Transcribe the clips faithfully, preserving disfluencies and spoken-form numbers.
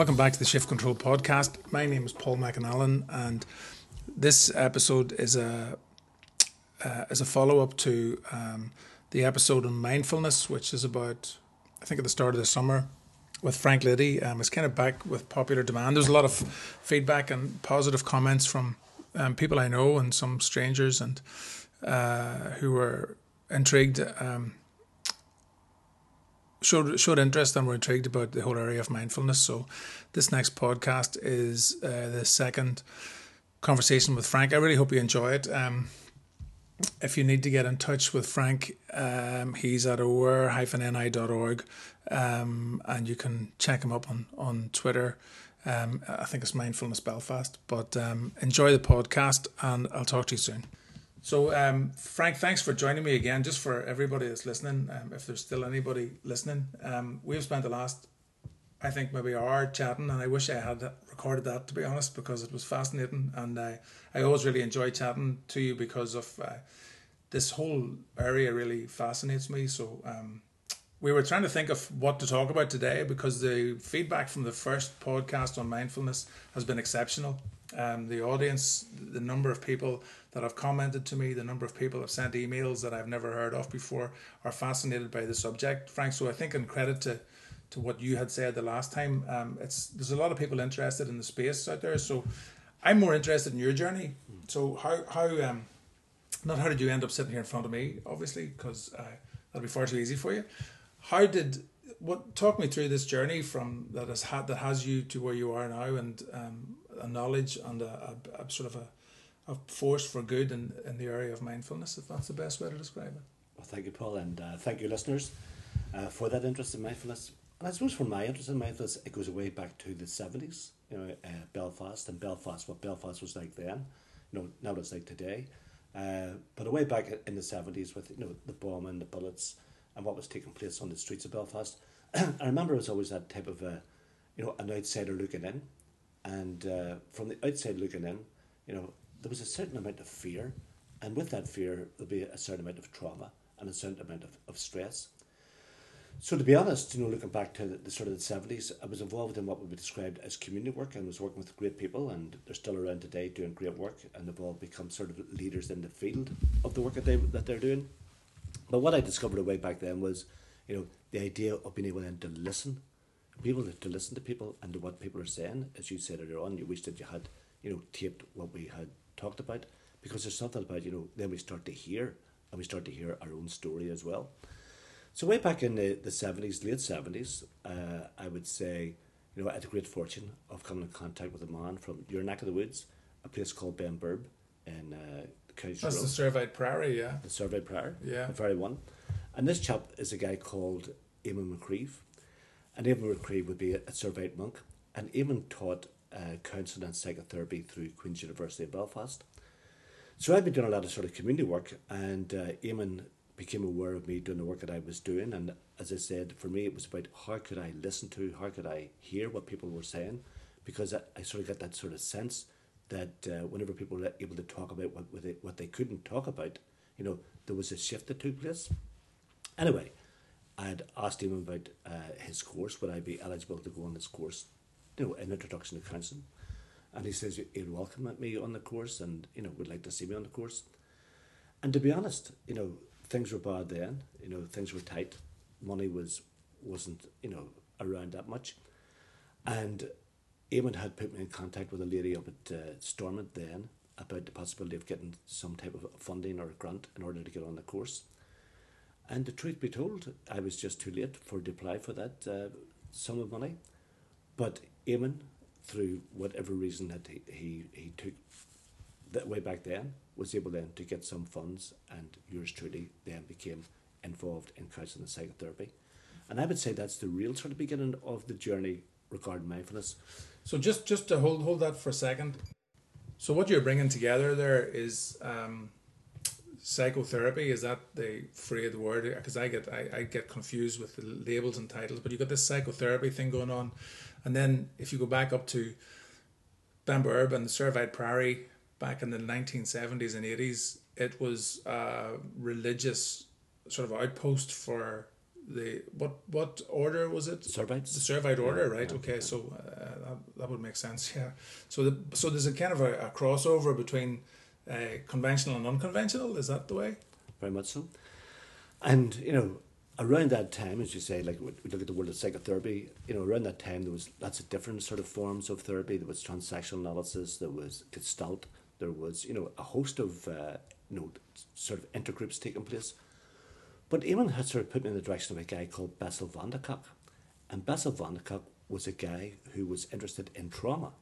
Welcome back to the Shift Control Podcast. My name is Paul McAnallen, and this episode is a uh, is a follow-up to um, the episode on mindfulness, which is about, I think, at the start of the summer with Frank Liddy. Um, it's kind of back with popular demand. There's a lot of feedback and positive comments from um, people I know and some strangers and uh, who were intrigued. Um, Showed, showed interest and were intrigued about the whole area of mindfulness. So this next podcast is uh, the second conversation with Frank. I really hope you enjoy it. Um, if you need to get in touch with Frank, um, he's at aware dash n i dot org, um, and you can check him up on, on Twitter. Um, I think it's Mindfulness Belfast. But um, enjoy the podcast, and I'll talk to you soon. So, um, Frank, thanks for joining me again. Just for everybody that's listening, um, if there's still anybody listening, um, we've spent the last, I think, maybe hour chatting, and I wish I had recorded that, to be honest, because it was fascinating, and uh, I always really enjoy chatting to you because of uh, this whole area really fascinates me. So um, we were trying to think of what to talk about today, because the feedback from the first podcast on mindfulness has been exceptional. Um, the audience, the number of people that have commented to me, the number of people that have sent emails that I've never heard of before are fascinated by the subject, Frank. So I think, in credit to, to what you had said the last time, um, it's there's a lot of people interested in the space out there. So I'm more interested in your journey. So how how um, not how did you end up sitting here in front of me, obviously, because uh, that'll be far too easy for you. How did what talk me through this journey from that has had that has you to where you are now, and um. a knowledge and a, a, a sort of a, a force for good in, in the area of mindfulness, if that's the best way to describe it. Well, thank you, Paul, and uh, thank you, listeners, uh, for that interest in mindfulness. And I suppose for my interest in mindfulness, it goes way back to the seventies, you know, uh, Belfast, and Belfast, what Belfast was like then, you know, now it's like today. Uh, but way back in the seventies with, you know, the bombing, the bullets, and what was taking place on the streets of Belfast, I remember it was always that type of, a, you know, an outsider looking in. And uh, from the outside looking in, you know, there was a certain amount of fear, and with that fear there'll be a certain amount of trauma and a certain amount of, of stress. So to be honest, you know, looking back to the, the sort of the seventies, I was involved in what would be described as community work, and was working with great people, and they're still around today doing great work, and they've all become sort of leaders in the field of the work that, they, that they're doing. But what I discovered away back then was, you know, the idea of being able then to listen. People have to listen to people and to what people are saying. As you said earlier on, you wish that you had, you know, taped what we had talked about, because there's something about, you know, then we start to hear, and we start to hear our own story as well. So way back in the, the seventies, late seventies, uh, I would say, you know, I had the great fortune of coming in contact with a man from your neck of the woods, a place called Benburb in uh, County That's Road. The Servite Priory, yeah. The Servite Priory, yeah. The very one. And this chap is a guy called Eamon McCreeve. And Eamon McCreeve would be a, a Servite monk, and Eamon taught uh, counselling and psychotherapy through Queen's University of Belfast. So I'd been doing a lot of sort of community work, and uh, Eamon became aware of me doing the work that I was doing, and as I said, for me it was about how could I listen to, how could I hear what people were saying, because I, I sort of got that sort of sense that uh, whenever people were able to talk about what, what, they, what they couldn't talk about, you know, there was a shift that took place. Anyway, I had asked him about uh, his course, would I be eligible to go on this course, you know, an introduction to counselling. And he says he'd welcome me on the course, and, you know, would like to see me on the course. And to be honest, you know, things were bad then, you know, things were tight. Money was, wasn't, you know, around that much. And Eamon had put me in contact with a lady up at uh, Stormont then about the possibility of getting some type of funding or a grant in order to get on the course. And the truth be told, I was just too late for to apply for that uh, sum of money. But Eamon, through whatever reason that he, he, he took that way back then, was able then to get some funds, and yours truly then became involved in counselling and psychotherapy. And I would say that's the real sort of beginning of the journey regarding mindfulness. So just, just to hold hold that for a second. So what you're bringing together there is... Um psychotherapy, is that the free of the word? Because I get I, I get confused with the labels and titles, but you've got this psychotherapy thing going on. And then if you go back up to Benburb and the Servite Priory back in the nineteen seventies and eighties, it was a religious sort of outpost for the, what what order was it? Servites. The Servite order, right? Okay, so uh, that would make sense. Yeah. So the, so there's a kind of a, a crossover between uh, conventional and unconventional. Is that the way? Very much so. And you know, around that time, as you say, like we look at the world of psychotherapy, you know, around that time there was lots of different sort of forms of therapy. There was transactional analysis, there was Gestalt, there was, you know, a host of, uh, you know, sort of intergroups taking place. But Eamon had sort of put me in the direction of a guy called Bessel van der Kolk. And Bessel van der Kolk was a guy who was interested in trauma.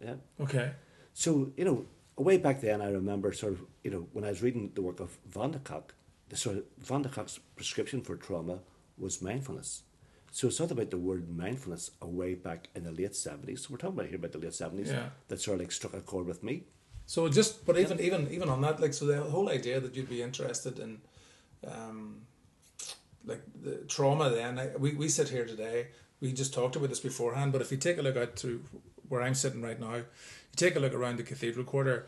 Yeah. Okay. So, you know, way back then I remember sort of, you know, when I was reading the work of van der Kolk, the sort of van der Kolk's prescription for trauma was mindfulness. So it's not about the word mindfulness a way back in the late seventies. So we're talking about here about the late seventies. Yeah. That sort of like struck a chord with me. So just, but even, yeah. even, even on that, like, so the whole idea that you'd be interested in, um, like the trauma then, I, we, we sit here today, we just talked about this beforehand, but if you take a look out to where I'm sitting right now, you take a look around the Cathedral Quarter.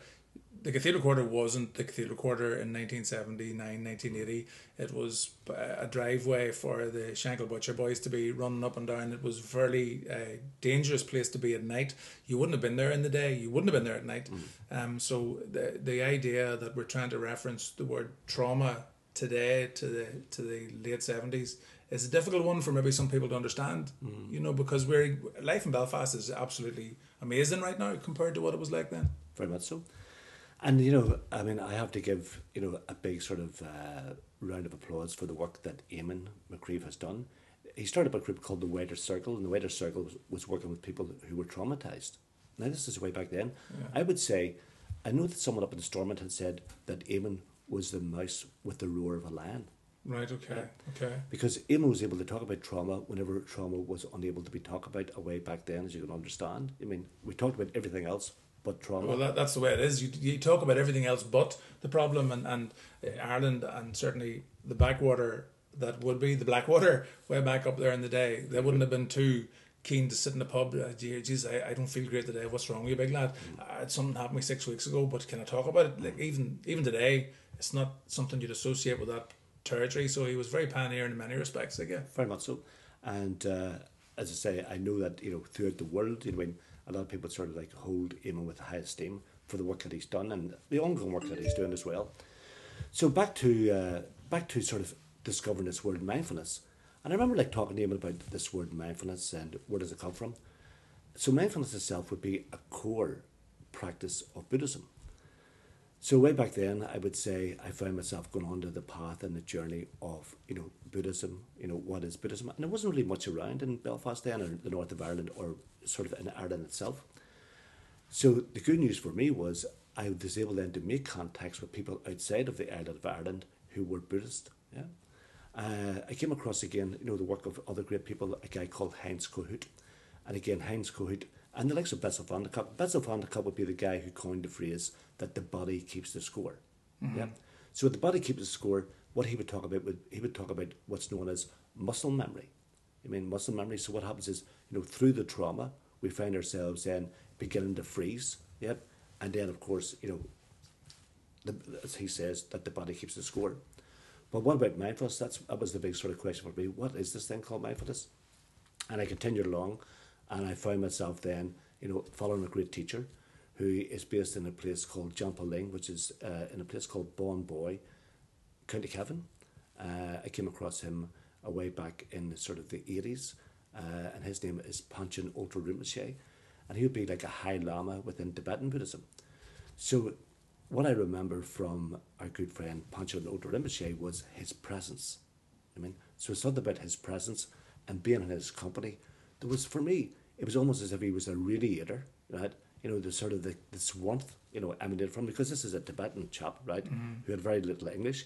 The Cathedral Quarter wasn't the Cathedral Quarter in nineteen seventy-nine, nineteen eighty. It was a driveway for the Shankill Butcher Boys to be running up and down. It was a fairly uh, dangerous place to be at night. You wouldn't have been there in the day. You wouldn't have been there at night. Mm-hmm. Um, so the the idea that we're trying to reference the word trauma today to the to the late seventies is a difficult one for maybe some people to understand. Mm-hmm. You know, because we're life in Belfast is absolutely amazing right now compared to what it was like then. Very much so. And, you know, I mean, I have to give, you know, a big sort of uh, round of applause for the work that Eamon McCreeve has done. He started up a group called the Wider Circle, and the Wider Circle was, was working with people who were traumatised. Now, this is way back then. Yeah. I would say, I know that someone up in Stormont had said that Eamon was the mouse with the roar of a lion. Right, okay, yeah. okay. Because Eamon was able to talk about trauma whenever trauma was unable to be talked about a way back then, as you can understand. I mean, we talked about everything else. But trauma. Well, that, that's the way it is. You you talk about everything else but the problem, and, and Ireland, and certainly the backwater that would be the Blackwater way back up there in the day, they wouldn't have been too keen to sit in the pub. Geez, I, I don't feel great today. What's wrong with you, big lad? Uh, something happened to me six weeks ago, but can I talk about it? Like even even today, it's not something you'd associate with that territory. So he was very pioneering in many respects, I guess. Very much so. And uh, as I say, I know that you know throughout the world, you know. When, a lot of people sort of like hold Eamon with high esteem for the work that he's done and the ongoing work that he's doing as well. So back to uh, back to sort of discovering this word mindfulness. And I remember like talking to Eamon about this word mindfulness and where does it come from. So mindfulness itself would be a core practice of Buddhism. So way back then, I would say I found myself going onto the path and the journey of, you know, Buddhism, you know, what is Buddhism? And there wasn't really much around in Belfast then, or the north of Ireland, or sort of in Ireland itself. So the good news for me was I was able then to make contacts with people outside of the island of Ireland who were Buddhist. Yeah, uh, I came across again, you know, the work of other great people, a guy called Heinz Kohut. And again, Heinz Kohut, and the likes of Bessel van der Kolk. Bessel van der Kolk would be the guy who coined the phrase that the body keeps the score. Mm-hmm. Yeah. So if the body keeps the score, what he would talk about would he would talk about what's known as muscle memory. I mean muscle memory. So what happens is, you know, through the trauma we find ourselves then beginning to freeze. Yep. Yeah? And then of course, you know, the, as he says, that the body keeps the score. But what about mindfulness? That's that was the big sort of question for me. What is this thing called mindfulness? And I continued along. And I found myself then, you know, following a great teacher who is based in a place called Jampa Ling, which is uh, in a place called Bon Boy, County Cavan. Uh, I came across him a way back in sort of the eighties. Uh, and his name is Panchen Ötrul Rinpoche. And he would be like a high lama within Tibetan Buddhism. So what I remember from our good friend Panchen Ötrul Rinpoche was his presence. I mean, so it's something about his presence and being in his company. There was, for me, it was almost as if he was a radiator, right? You know, the sort of the, the warmth, you know, emanated from, because this is a Tibetan chap, right? Mm-hmm. Who had very little English.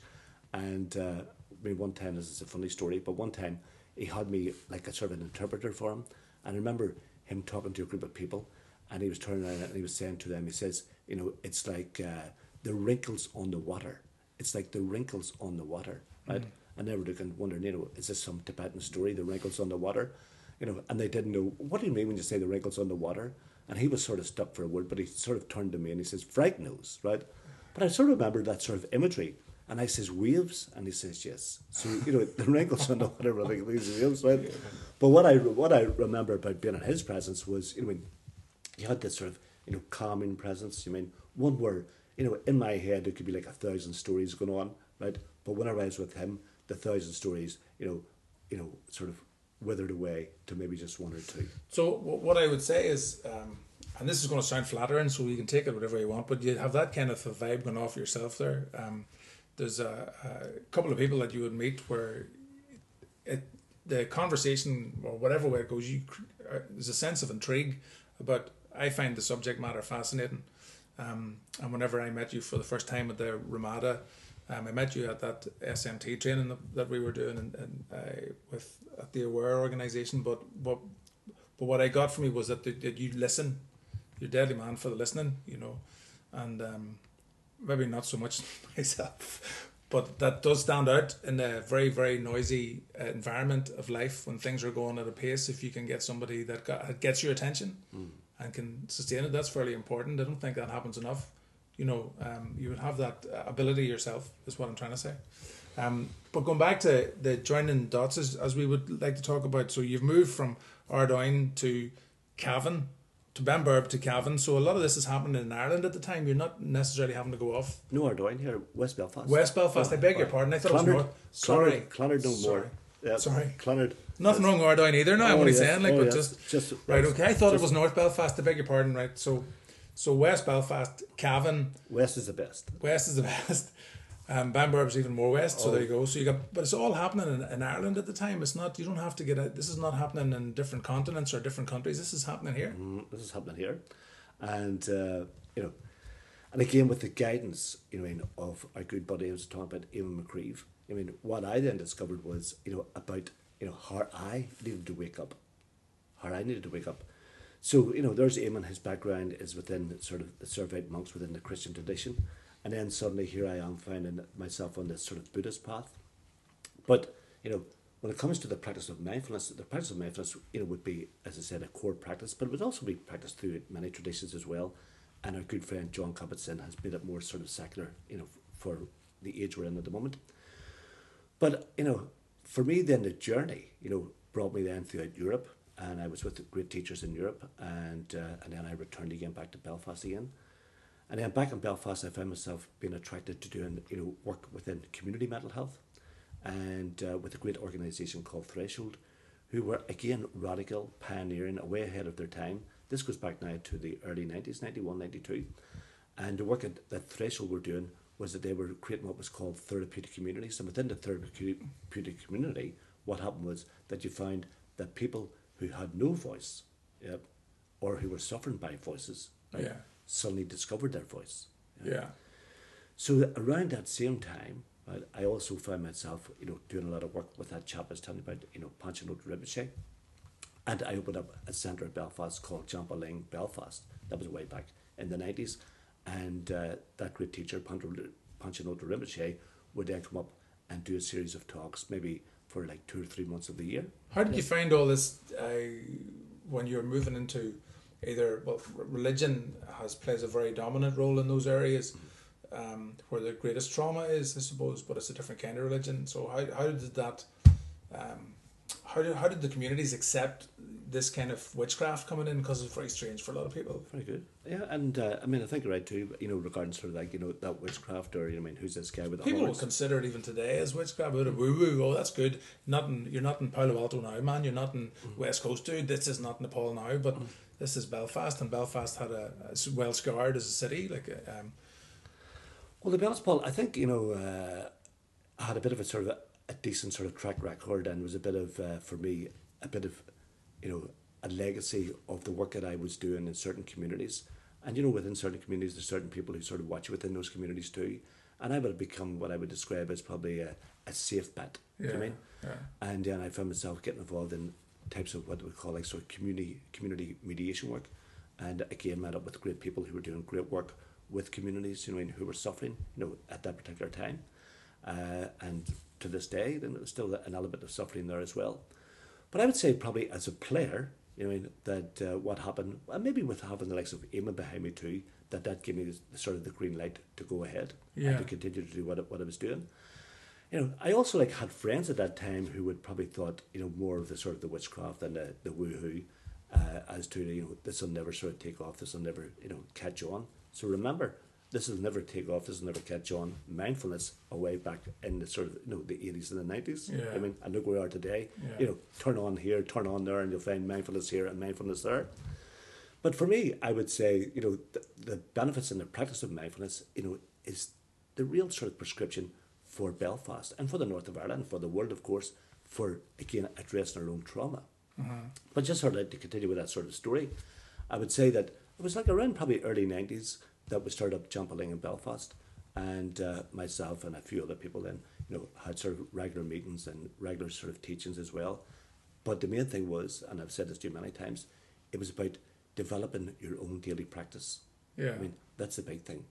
And uh, I mean, one time, this is a funny story, but one time he had me like a sort of an interpreter for him. And I remember him talking to a group of people and he was turning around and he was saying to them, he says, you know, it's like uh, the wrinkles on the water. It's like the wrinkles on the water, right? Mm-hmm. And they were looking, wondering, you know, is this some Tibetan story, the wrinkles on the water? You know, and they didn't know, what do you mean when you say the wrinkles on the water? And he was sort of stuck for a word, but he sort of turned to me and he says, Frank knows, right? But I sort of remember that sort of imagery. And I says, waves? And he says, yes. So, you know, the wrinkles on the water were like these waves, right? Yeah. But what I, what I remember about being in his presence was, you know, he had this sort of, you know, calming presence. You mean, one where, you know, in my head, there could be like a thousand stories going on, right? But whenever I was with him, the thousand stories, you know, you know, sort of withered away to maybe just one or two. So what I would say is, um, and this is going to sound flattering, so you can take it whatever you want, but you have that kind of a vibe going off yourself there. Um, There's a, a couple of people that you would meet where it, the conversation or whatever way it goes, you, there's a sense of intrigue about, I find the subject matter fascinating. Um, and whenever I met you for the first time at the Ramada, um, I met you at that S M T training that, that we were doing and, and I, with at the AWARE organisation. But what, but what I got from you was that, that you listen. You're a deadly man for the listening, you know, and... Um, maybe not so much myself, but that does stand out in a very, very noisy environment of life when things are going at a pace. If you can get somebody that got, gets your attention mm. and can sustain it, that's fairly important. I don't think that happens enough. You know, um, you would have that ability yourself, is what I'm trying to say. Um, but going back to the joining dots, as, as we would like to talk about, so you've moved from Ardoyne to Cavan, to Benburb, to Cavan. So a lot of this is happening in Ireland at the time. You're not necessarily having to go off. No, Ardoyne here, West Belfast. West Belfast, oh, I beg oh, your pardon. I thought Clonard, it was north. Sorry. Clonard, Clonard no Sorry. more. Yeah, Sorry. Clonard. Nothing yes. wrong with Ardoyne either now, oh, what he's yes. saying. Like, oh, but yes. just, just, right, okay. I thought just, it was North Belfast, I beg your pardon, right. So so West Belfast, Cavan. West is the best. West is the best. Um, Benburb's even more west, so oh. there you go. So you got, but it's all happening in, in Ireland at the time. It's not, you don't have to get out. This is not happening in different continents or different countries. This is happening here. Mm, this is happening here, and uh, you know, and again with the guidance, you know, of our good buddy I was talking about, Eamon McCreeve. I mean, what I then discovered was, you know, about you know how I needed to wake up, how I needed to wake up. So you know, there's Eamon. His background is within sort of the Servite monks within the Christian tradition. And then suddenly here I am finding myself on this sort of Buddhist path. But, you know, when it comes to the practice of mindfulness, the practice of mindfulness, you know, would be, as I said, a core practice, but it would also be practiced through many traditions as well. And our good friend Jon Kabat-Zinn has made it more sort of secular, you know, for the age we're in at the moment. But, you know, for me then the journey, you know, brought me then throughout Europe. And I was with great teachers in Europe. And, uh, and then I returned again back to Belfast again. And then back in Belfast, I found myself being attracted to doing, you know, work within community mental health, and uh, with a great organisation called Threshold, who were again radical, pioneering, way ahead of their time. This goes back now to the early nineties, ninety-one, ninety-two, and the work at, that Threshold were doing was that they were creating what was called therapeutic communities. And within the therapeutic community, what happened was that you found that people who had no voice, yeah, or who were suffering by voices, right? Yeah. Suddenly discovered their voice. You know? Yeah. So around that same time, right, I also found myself, you know, doing a lot of work with that chap I was telling you about, you know, Panchen Ötrul Rinpoche, and I opened up a centre in Belfast called Jampa Ling Belfast. That was way back in the nineties, and uh, that great teacher Panchen Ötrul Rinpoche would then come up and do a series of talks, maybe for like two or three months of the year. How did yeah. you find all this uh, when you were moving into? Either well, religion has plays a very dominant role in those areas um, where the greatest trauma is, I suppose. But it's a different kind of religion. So how how did that? Um, how did how did the communities accept this kind of witchcraft coming in? Because it's very strange for a lot of people. Very good. Yeah, and uh, I mean, I think you're right too. You know, regarding sort of like you know that witchcraft, or you know, I mean, who's this guy with people will consider it even today as witchcraft. Woo woo. Oh, that's good. Not in, you're not in Palo Alto now, man. You're not in mm-hmm. West Coast, dude. This is not Nepal now, but. Mm-hmm. This is Belfast, and Belfast had a, a well scarred as a city. Like, um, well, to be honest, Paul, I think you know, uh, had a bit of a sort of a, a decent sort of track record, and was a bit of uh, for me a bit of, you know, a legacy of the work that I was doing in certain communities, and you know, within certain communities, there's certain people who sort of watch within those communities too, and I would have become what I would describe as probably a, a safe bet. Yeah, do you know what I mean? Yeah. And then I found myself getting involved in. Types of what we call like sort of community community mediation work, and again met up with great people who were doing great work with communities, you know, and who were suffering, you know, at that particular time, uh, and to this day, then there's still an element of suffering there as well. But I would say probably as a player, you know, that uh, what happened, and maybe with having the likes of Eamon behind me too, that that gave me sort of the green light to go ahead yeah. and to continue to do what, what I was doing. You know, I also like had friends at that time who would probably thought, you know, more of the sort of the witchcraft and the, the woo-hoo uh, as to, you know, this will never sort of take off, this will never, you know, catch on. So remember, this will never take off, this will never catch on. Mindfulness, away back in the sort of, you know, the eighties and the nineties. Yeah. I mean, and look where we are today. Yeah. You know, turn on here, turn on there, and you'll find mindfulness here and mindfulness there. But for me, I would say, you know, the, the benefits and the practice of mindfulness, you know, is the real sort of prescription for Belfast and for the north of Ireland, for the world, of course, for, again, addressing our own trauma. Mm-hmm. But just sort of to continue with that sort of story, I would say that it was like around probably early nineties that we started up Jampa Ling in Belfast, and uh, myself and a few other people then, you know, had sort of regular meetings and regular sort of teachings as well. But the main thing was, and I've said this to you many times, it was about developing your own daily practice. Yeah. I mean, that's the big thing.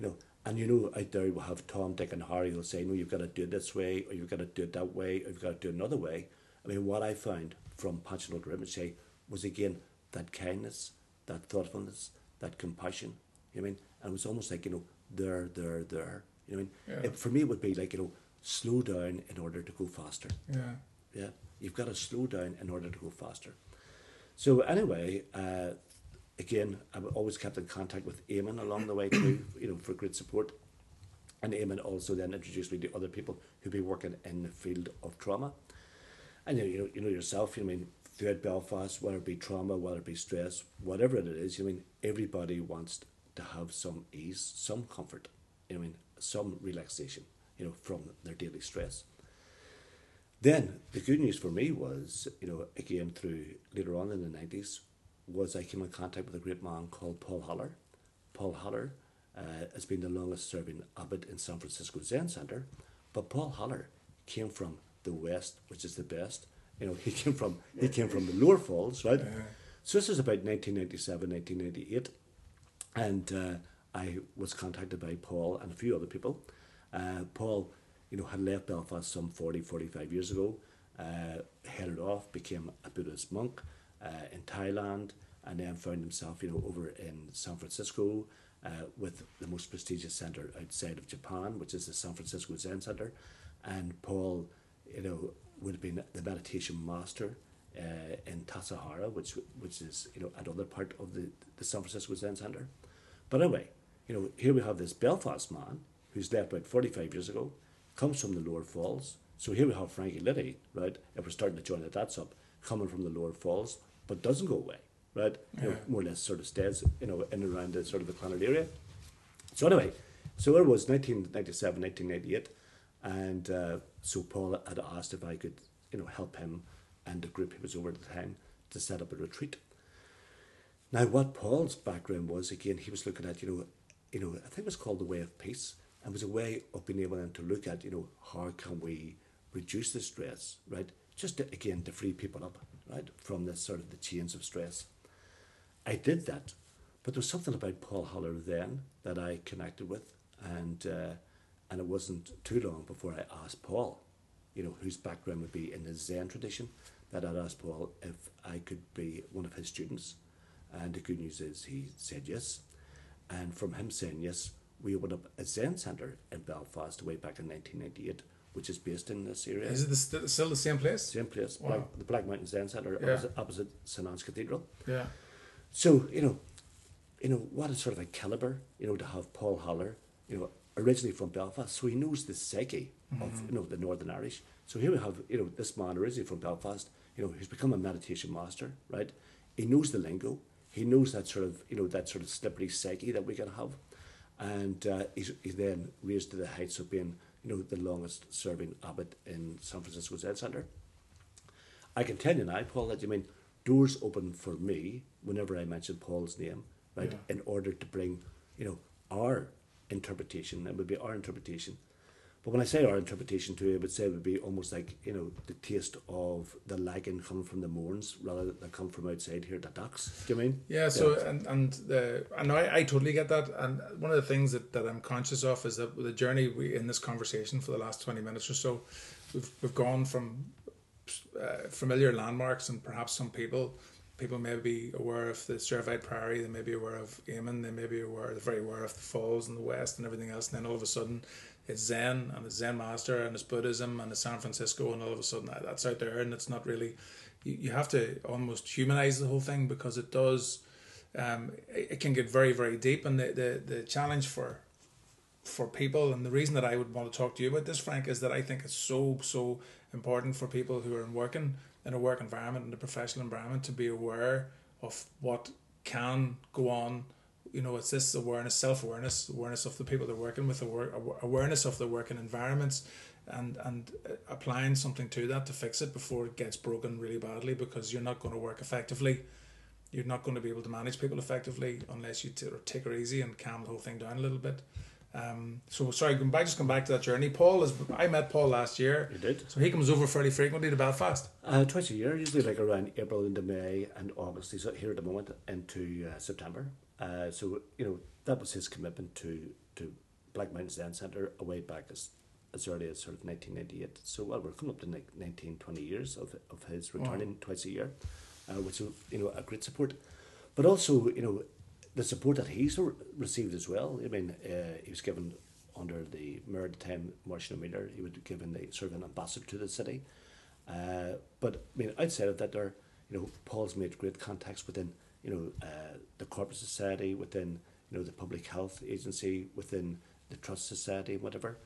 You know, and you know out there we'll have Tom, Dick and Harry who'll say, no, you've got to do it this way, or you've got to do it that way, or you've got to do it another way. I mean, what I found from Panchen Ötrul Rinpoche was, again, that kindness, that thoughtfulness, that compassion. You know what I mean? And it was almost like, you know, there, there, there. You know what I mean? Yeah. It, for me, it would be like, you know, slow down in order to go faster. Yeah. Yeah. You've got to slow down in order to go faster. So anyway, uh, again, I've always kept in contact with Eamon along the way too, you know, for great support. And Eamon also then introduced me to other people who'd be working in the field of trauma. And you know, you know yourself, you know, I mean, throughout Belfast, whether it be trauma, whether it be stress, whatever it is, you know, I mean, everybody wants to have some ease, some comfort, you know, I mean, some relaxation, you know, from their daily stress. Then the good news for me was, you know, again through later on in the nineties, was I came in contact with a great man called Paul Haller. Paul Haller uh, has been the longest serving abbot in San Francisco Zen Center, but Paul Haller came from the West, which is the best. You know, he came from he came from the Lower Falls, right? Uh-huh. So this is about nineteen ninety-seven, nineteen ninety-eight, and uh, I was contacted by Paul and a few other people. Uh, Paul, you know, had left Belfast some forty, forty-five years ago, uh, headed off, became a Buddhist monk uh, in Thailand, and then found himself, you know, over in San Francisco uh, with the most prestigious center outside of Japan, which is the San Francisco Zen Center. And Paul, you know, would have been the meditation master uh, in Tassajara, which which is, you know, another part of the, the San Francisco Zen Center. But anyway, you know, here we have this Belfast man who's left about forty-five years ago, comes from the Lower Falls. So here we have Frankie Liddy, right? If we're starting to join the dots up, coming from the Lower Falls, but doesn't go away, right? Yeah. You know, more or less sort of stays, you know, in and around the sort of the Clonard area. So anyway, so it was nineteen ninety-seven, nineteen ninety-eight, and uh, so Paul had asked if I could, you know, help him and the group he was over at the time to set up a retreat. Now, what Paul's background was, again, he was looking at, you know, you know, I think it was called the Way of Peace. It was a way of being able then to look at, you know, how can we reduce the stress, right? Just to, again, to free people up, right, from this sort of the chains of stress. I did that, but there was something about Paul Haller then that I connected with, and uh, and it wasn't too long before I asked Paul, you know, whose background would be in the Zen tradition, that I'd asked Paul if I could be one of his students, and the good news is he said yes, and from him saying yes, we opened up a Zen Center in Belfast way back in nineteen ninety-eight, which is based in this area. Is it the, still the same place? Same place. Wow. Black, the Black Mountain Zen Center, yeah. opposite, opposite St Anne's Cathedral. Yeah. So, you know, you know, what a sort of a calibre, you know, to have Paul Haller, you know, originally from Belfast, so he knows the psyche mm-hmm. of, you know, the Northern Irish. So here we have, you know, this man originally from Belfast, you know, who's become a meditation master, right? He knows the lingo. He knows that sort of, you know, that sort of slippery psyche that we can have. And uh, he's, he's then raised to the heights of being, you know, the longest serving abbot in San Francisco Zen Center. I can tell you now, Paul, that you mean doors open for me whenever I mention Paul's name, right? Yeah. In order to bring, you know, our interpretation, that would be our interpretation. But when I say our interpretation to you, I would say it would be almost like, you know, the taste of the lichen coming from the moors rather than come from outside here, the docks. Do you mean? Yeah, so, yeah. and and, uh, and I, I totally get that. And one of the things that, that I'm conscious of is that the journey we in this conversation for the last twenty minutes or so, we've, we've gone from uh, familiar landmarks and perhaps some people people may be aware of the Servite Priory, they may be aware of Eamon, they may be aware, they're very aware of the falls and the West and everything else, and then all of a sudden it's Zen and it's Zen Master and it's Buddhism and it's San Francisco, and all of a sudden that's out there, and it's not really, you, you have to almost humanize the whole thing, because it does, um, it, it can get very, very deep. And the, the, the challenge for for people, and the reason that I would want to talk to you about this, Frank, is that I think it's so, so important for people who are working in a work environment, in a professional environment, to be aware of what can go on. You know, it's this awareness, self-awareness, awareness of the people they're working with, awareness of the working environments, and and applying something to that to fix it before it gets broken really badly, because you're not going to work effectively. You're not going to be able to manage people effectively unless you t- or take her easy and calm the whole thing down a little bit. Um, so sorry, going back, just come back to that journey. Paul is, I met Paul last year. You did. So he comes over fairly frequently to Belfast. Uh, twice a year, usually like around April into May and August. He's here at the moment into uh, September. Uh, so you know, that was his commitment to to Black Mountain Zen Center way back as as early as sort of nineteen ninety-eight. So well, we're coming up to nineteen, twenty years of of his returning wow. twice a year, uh, which is, you know, a great support, but also, you know, the support that he's received as well. I mean, uh, he was given under the mayor at the time, Marshall Miller, he was given the sort of an ambassador to the city. Uh, but I mean, outside of that, there, you know, Paul's made great contacts within, you know, uh, the corporate society, within, you know, the public health agency, within the trust society, whatever.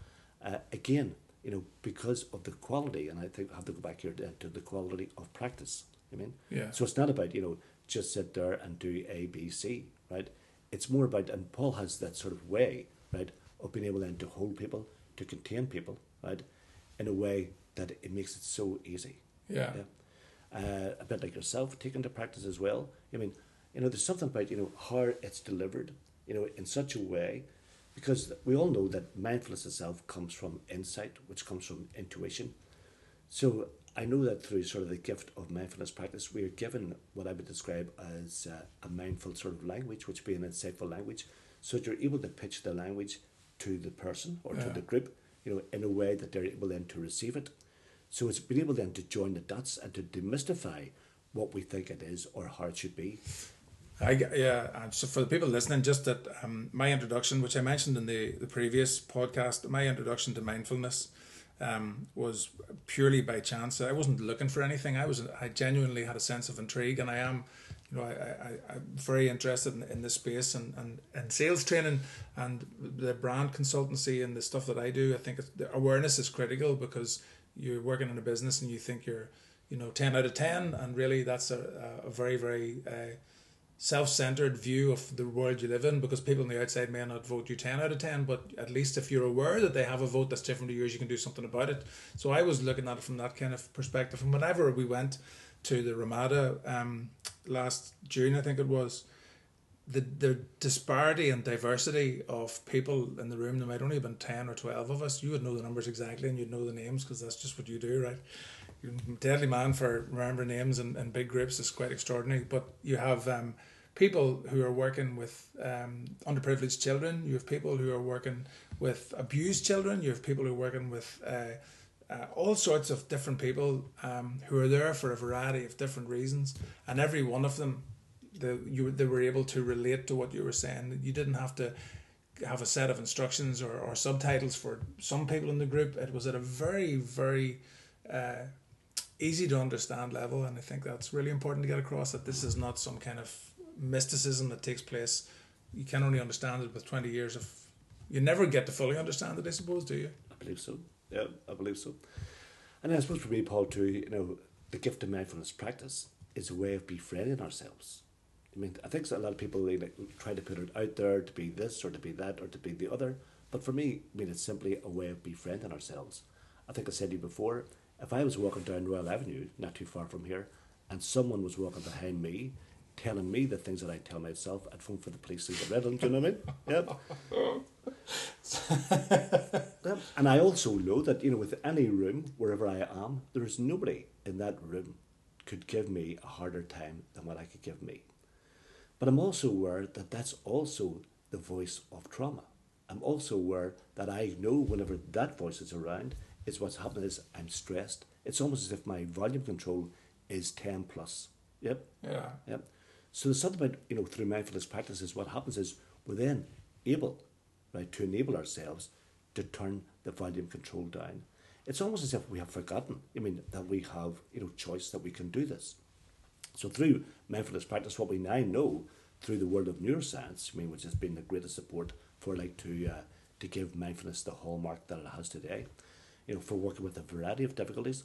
Uh, again, you know, because of the quality, and I think I have to go back here to, to the quality of practice. I mean, yeah. So it's not about, you know, just sit there and do A, B, C. Right, it's more about, and Paul has that sort of way, right, of being able then to hold people, to contain people, right, in a way that it makes it so easy. Yeah, yeah. Uh, a bit like yourself, taken to practice as well. I mean, you know, there's something about, you know, how it's delivered, you know, in such a way, because we all know that mindfulness itself comes from insight, which comes from intuition. So I know that through sort of the gift of mindfulness practice, we are given what I would describe as uh, a mindful sort of language, which would be an insightful language. So that you're able to pitch the language to the person or yeah. to the group, you know, in a way that they're able then to receive it. So it's being able then to join the dots and to demystify what we think it is or how it should be. I, yeah, and so for the people listening, just that um, my introduction, which I mentioned in the, the previous podcast, my introduction to mindfulness Um, was purely by chance. I wasn't looking for anything. I was I genuinely had a sense of intrigue, and I am, you know, I, I, I'm very interested in, in this space and, and, and sales training and the brand consultancy and the stuff that I do. I think it's, the awareness is critical, because you're working in a business and you think you're, you know, ten out of ten, and really that's a, a very, very uh, self-centered view of the world you live in, because people on the outside may not vote you ten out of ten, but at least if you're aware that they have a vote that's different to yours, you can do something about it. So I was looking at it from that kind of perspective. And whenever we went to the Ramada um, last June, I think it was, the, the disparity and diversity of people in the room, there might only have been ten or twelve of us. You would know the numbers exactly, and you'd know the names, because that's just what you do, right? You're a deadly man for remembering names and, and big groups. Is quite extraordinary. But you have um, people who are working with um, underprivileged children. You have people who are working with abused children. You have people who are working with uh, uh, all sorts of different people um, who are there for a variety of different reasons. And every one of them, the, you, they were able to relate to what you were saying. You didn't have to have a set of instructions or, or subtitles for some people in the group. It was at a very, very... Uh, easy to understand level, and I think that's really important to get across, that this is not some kind of mysticism that takes place. You can only understand it with twenty years of, you never get to fully understand it, I suppose, do you? I believe so. Yeah, I believe so. And I suppose for me, Paul, too, you know, the gift of mindfulness practice is a way of befriending ourselves. I mean, I think a lot of people, they like, try to put it out there to be this or to be that or to be the other, but for me, I mean, it's simply a way of befriending ourselves. I think I said to you before, if I was walking down Royal Avenue, not too far from here, and someone was walking behind me, telling me the things that I tell myself, I'd phone for the police to get rid of them, do you know what I mean? Yep. Yep. And I also know that, you know, with any room, wherever I am, there is nobody in that room could give me a harder time than what I could give me. But I'm also aware that that's also the voice of trauma. I'm also aware that I know whenever that voice is around, it's what's happening is I'm stressed. It's almost as if my volume control is ten plus. Yep. Yeah. Yep. So there's something about, you know, through mindfulness practices, what happens is we're then able, right, to enable ourselves to turn the volume control down. It's almost as if we have forgotten, I mean, that we have, you know, choice, that we can do this. So through mindfulness practice, what we now know through the world of neuroscience, I mean, which has been the greatest support for, like, to uh, to give mindfulness the hallmark that it has today, you know, for working with a variety of difficulties.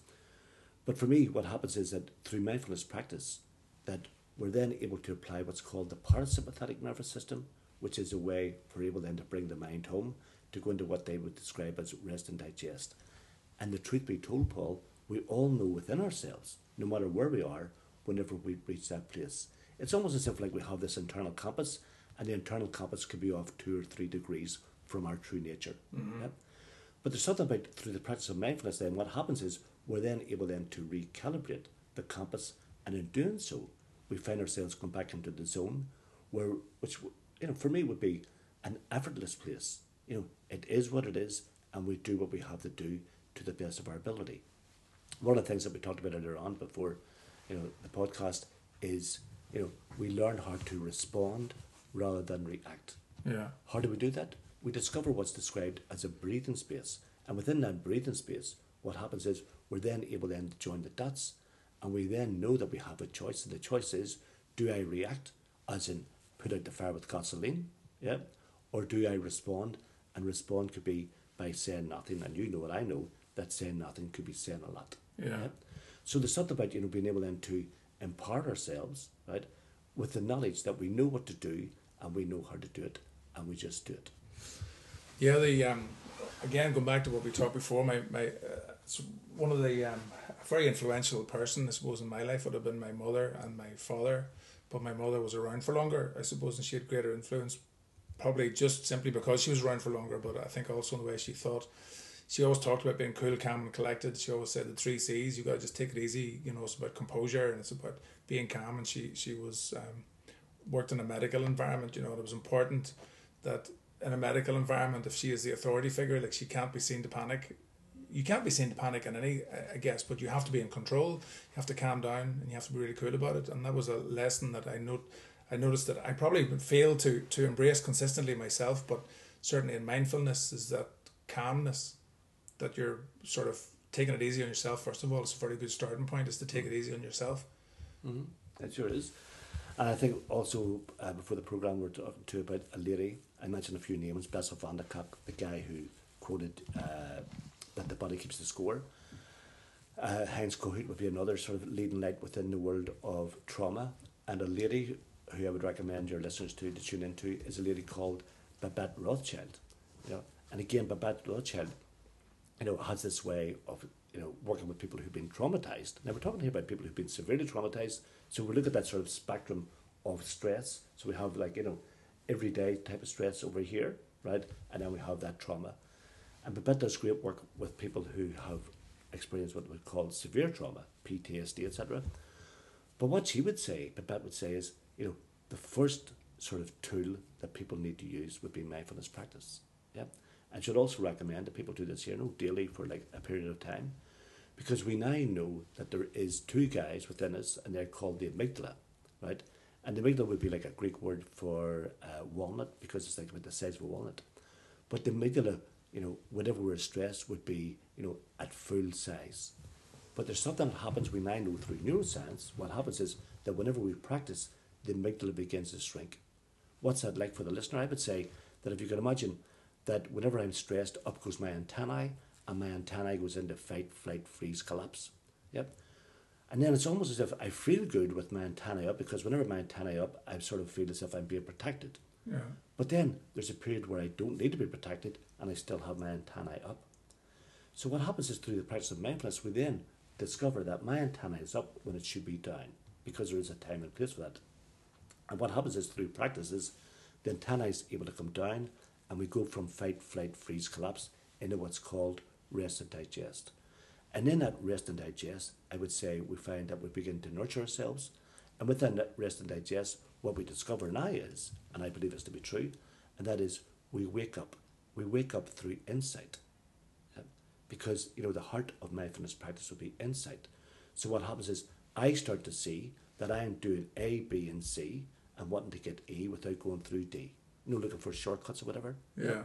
But for me, what happens is that through mindfulness practice, that we're then able to apply what's called the parasympathetic nervous system, which is a way for able then to bring the mind home, to go into what they would describe as rest and digest. And the truth be told, Paul, we all know within ourselves, no matter where we are, whenever we reach that place, it's almost as if like we have this internal compass, and the internal compass could be off two or three degrees from our true nature. Mm-hmm. Yeah? But there's something about, through the practice of mindfulness then, what happens is we're then able then to recalibrate the compass, and in doing so, we find ourselves going back into the zone, where, which, you know, for me would be an effortless place. You know, it is what it is, and we do what we have to do to the best of our ability. One of the things that we talked about earlier on before, you know, the podcast is, you know, we learn how to respond rather than react. Yeah. How do we do that? We discover what's described as a breathing space, and within that breathing space, what happens is we're then able then to join the dots, and we then know that we have a choice, and the choice is, do I react, as in put out the fire with gasoline, yeah, or do I respond? And respond could be by saying nothing, and you know what I know, that saying nothing could be saying a lot. Yeah. Yeah? So there's something about, you know, being able then to empower ourselves, right, with the knowledge that we know what to do, and we know how to do it, and we just do it. Yeah, the um, again, going back to what we talked before, my, my uh, so one of the um, very influential person, I suppose, in my life would have been my mother and my father, but my mother was around for longer, I suppose, and she had greater influence, probably just simply because she was around for longer, but I think also in the way she thought. She always talked about being cool, calm and collected. She always said the three C's, you got to just take it easy, you know, it's about composure and it's about being calm. And she, she was um, worked in a medical environment, you know, and it was important that in a medical environment, if she is the authority figure, like she can't be seen to panic. You can't be seen to panic in any, I guess, but you have to be in control, you have to calm down, and you have to be really cool about it. And that was a lesson that I not, I noticed that I probably failed to, to embrace consistently myself, but certainly in mindfulness is that calmness, that you're sort of taking it easy on yourself. First of all, it's a very good starting point, is to take it easy on yourself. Mm-hmm. That sure is. And I think also uh, before the programme we were talking to about a lady, I mentioned a few names, Bessel van der Kolk, the guy who quoted uh, that the body keeps the score. Uh, Heinz Kohut would be another sort of leading light within the world of trauma. And a lady who I would recommend your listeners to, to tune into is a lady called Babette Rothschild. You know? And again, Babette Rothschild, you know, has this way of, you know, working with people who've been traumatized. Now we're talking here about people who've been severely traumatized. So we look at that sort of spectrum of stress. So we have like, you know, everyday type of stress over here, right? And then we have that trauma. And Babette does great work with people who have experienced what we call severe trauma, P T S D, et cetera. But what she would say, Babette would say is, you know, the first sort of tool that people need to use would be mindfulness practice. Yeah. And should also recommend that people do this here, you know, daily for like a period of time, because we now know that there is two guys within us, and they're called the amygdala, right? And the amygdala would be like a Greek word for uh, walnut, because it's like about the size of a walnut. But the amygdala, you know, whenever we're stressed, would be, you know, at full size. But there's something that happens, we now know through neuroscience, what happens is that whenever we practice, the amygdala begins to shrink. What's that like for the listener? I would say that if you can imagine that whenever I'm stressed, up goes my antennae, and my antennae goes into fight, flight, freeze, collapse. Yep. And then it's almost as if I feel good with my antennae up, because whenever my antennae up, I sort of feel as if I'm being protected. Yeah. But then there's a period where I don't need to be protected, and I still have my antennae up. So what happens is through the practice of mindfulness, we then discover that my antennae is up when it should be down, because there is a time and place for that. And what happens is through practices, the antennae is able to come down, and we go from fight, flight, freeze, collapse into what's called rest and digest. And in that rest and digest, I would say we find that we begin to nurture ourselves. And within that rest and digest, what we discover now is, and I believe this to be true, and that is we wake up. We wake up through insight. Yeah? Because, you know, the heart of mindfulness practice would be insight. So what happens is I start to see that I am doing A, B, and C and wanting to get E without going through D. You know, looking for shortcuts or whatever. Yeah. You know?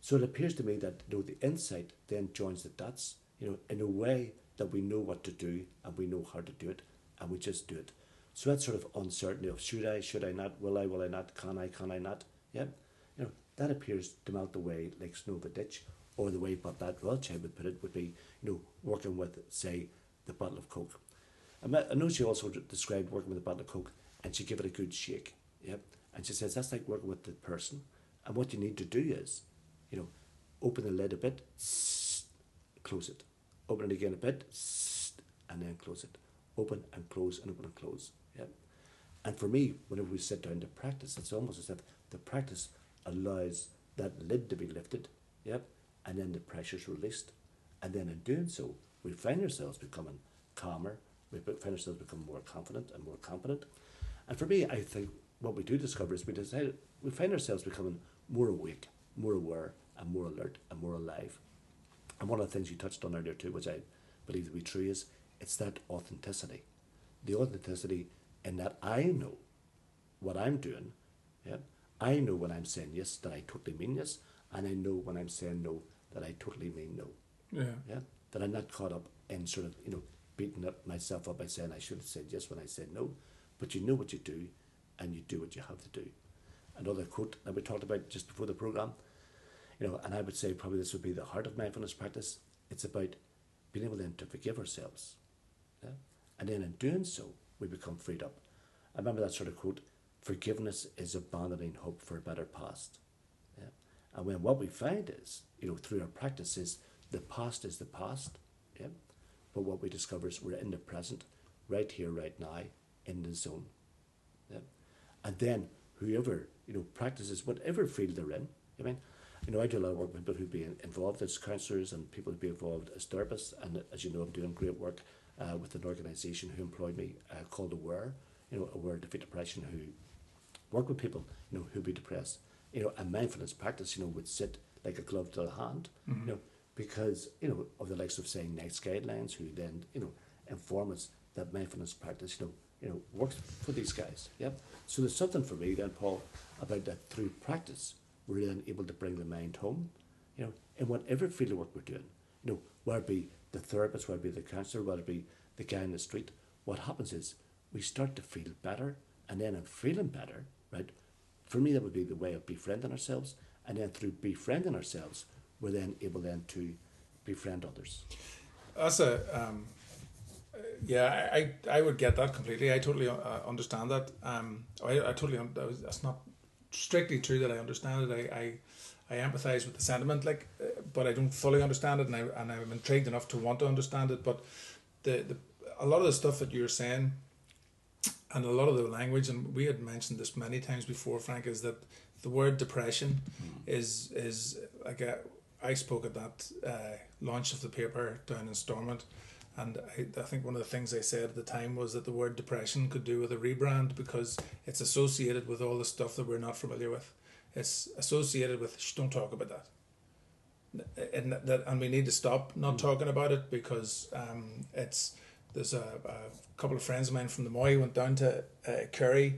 So it appears to me that, you know, the insight then joins the dots, you know, in a way that we know what to do and we know how to do it and we just do it. So that sort of uncertainty of should I, should I not, will I, will I not, can I, can I not, yeah, you know, that appears to melt away like snow of a ditch. Or the way Babette Rothschild would put it would be, you know, working with, say, the bottle of Coke. I know she also described working with a bottle of Coke, and she gave it a good shake, yeah. And she says that's like working with the person, and what you need to do is, you know, open the lid a bit, close it, open it again a bit, and then close it, open and close and open and close, yeah. And for me, whenever we sit down to practice, it's almost as if the practice allows that lid to be lifted, yeah, and then the pressure's released, and then in doing so, we find ourselves becoming calmer. We find ourselves become more confident and more competent. And for me, I think what we do discover is we decide, we find ourselves becoming more awake, more aware, and more alert, and more alive. And one of the things you touched on earlier too, which I believe to be true, is it's that authenticity. The authenticity in that I know what I'm doing. Yeah? I know when I'm saying yes that I totally mean yes, and I know when I'm saying no that I totally mean no. Yeah. Yeah? That I'm not caught up in sort of, you know, beating up myself up by saying I should have said yes when I said no, but you know what you do and you do what you have to do. Another quote that we talked about just before the program, you know, and I would say probably this would be the heart of mindfulness practice. It's about being able then to forgive ourselves, yeah? And then in doing so we become freed up. I remember that sort of quote, forgiveness is abandoning hope for a better past, yeah? And when what we find is, you know, through our practice is the past is the past, yeah? But what we discover is we're in the present, right here, right now, in the zone. Yeah. And then whoever, you know, practices whatever field they're in, I mean, you know, I do a lot of work with people who've been involved as counsellors and people who've been involved as therapists. And as you know, I'm doing great work uh, with an organisation who employed me uh, called AWARE, you know, AWARE Defeat Depression, who work with people, you know, who be depressed. You know, and mindfulness practice, you know, would sit like a glove to the hand, mm-hmm. you know, because, you know, of the likes of saying next guidelines, who then, you know, inform us that mindfulness practice, you know, you know, works for these guys. Yeah. So there's something for me then, Paul, about that through practice we're then able to bring the mind home, you know, in whatever field of work we're doing. You know, whether it be the therapist, whether it be the counsellor, whether it be the guy in the street, what happens is we start to feel better, and then in feeling better, right? For me that would be the way of befriending ourselves, and then through befriending ourselves, we're then able then to befriend others. That's a, um, yeah, I, I would get that completely. I totally uh, understand that. Um, I, I totally, un- that was, that's not strictly true that I understand it. I, I, I empathise with the sentiment, like, uh, but I don't fully understand it, and, I, and I'm intrigued enough to want to understand it. But the, the a lot of the stuff that you're saying, and a lot of the language, and we had mentioned this many times before, Frank, is that the word depression mm. is is like a, I spoke at that uh, launch of the paper down in Stormont, and I, I think one of the things I said at the time was that the word depression could do with a rebrand because it's associated with all the stuff that we're not familiar with. It's associated with, shh, don't talk about that. And, that, and we need to stop not mm. talking about it because um, it's, there's a, a couple of friends of mine from the Moy went down to uh, Kerry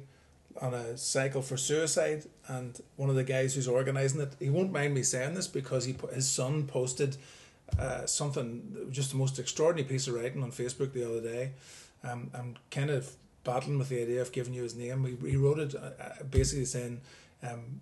on a cycle for suicide, and one of the guys who's organising it, he won't mind me saying this because he put, his son posted uh, something, just the most extraordinary piece of writing on Facebook the other day. Um, I'm kind of battling with the idea of giving you his name. He, he wrote it uh, basically saying, um,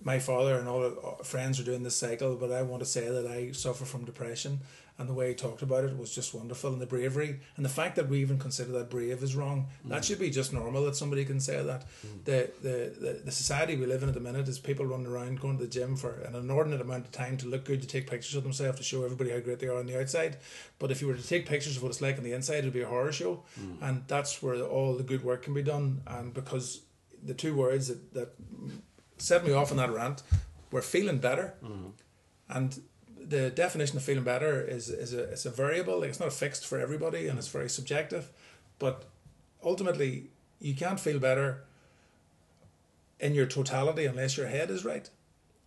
my father and all our friends are doing this cycle, but I want to say that I suffer from depression. And the way he talked about it was just wonderful. And the bravery, and the fact that we even consider that brave is wrong. Mm. That should be just normal that somebody can say that. Mm. The, the, the the society we live in at the minute is people running around going to the gym for an inordinate amount of time to look good, to take pictures of themselves, to show everybody how great they are on the outside. But if you were to take pictures of what it's like on the inside, it would be a horror show. Mm. And that's where all the good work can be done. And because the two words that, that set me off on that rant were feeling better. Mm. And the definition of feeling better is is a it's a variable. Like, it's not fixed for everybody, and it's very subjective. But ultimately, you can't feel better in your totality unless your head is right.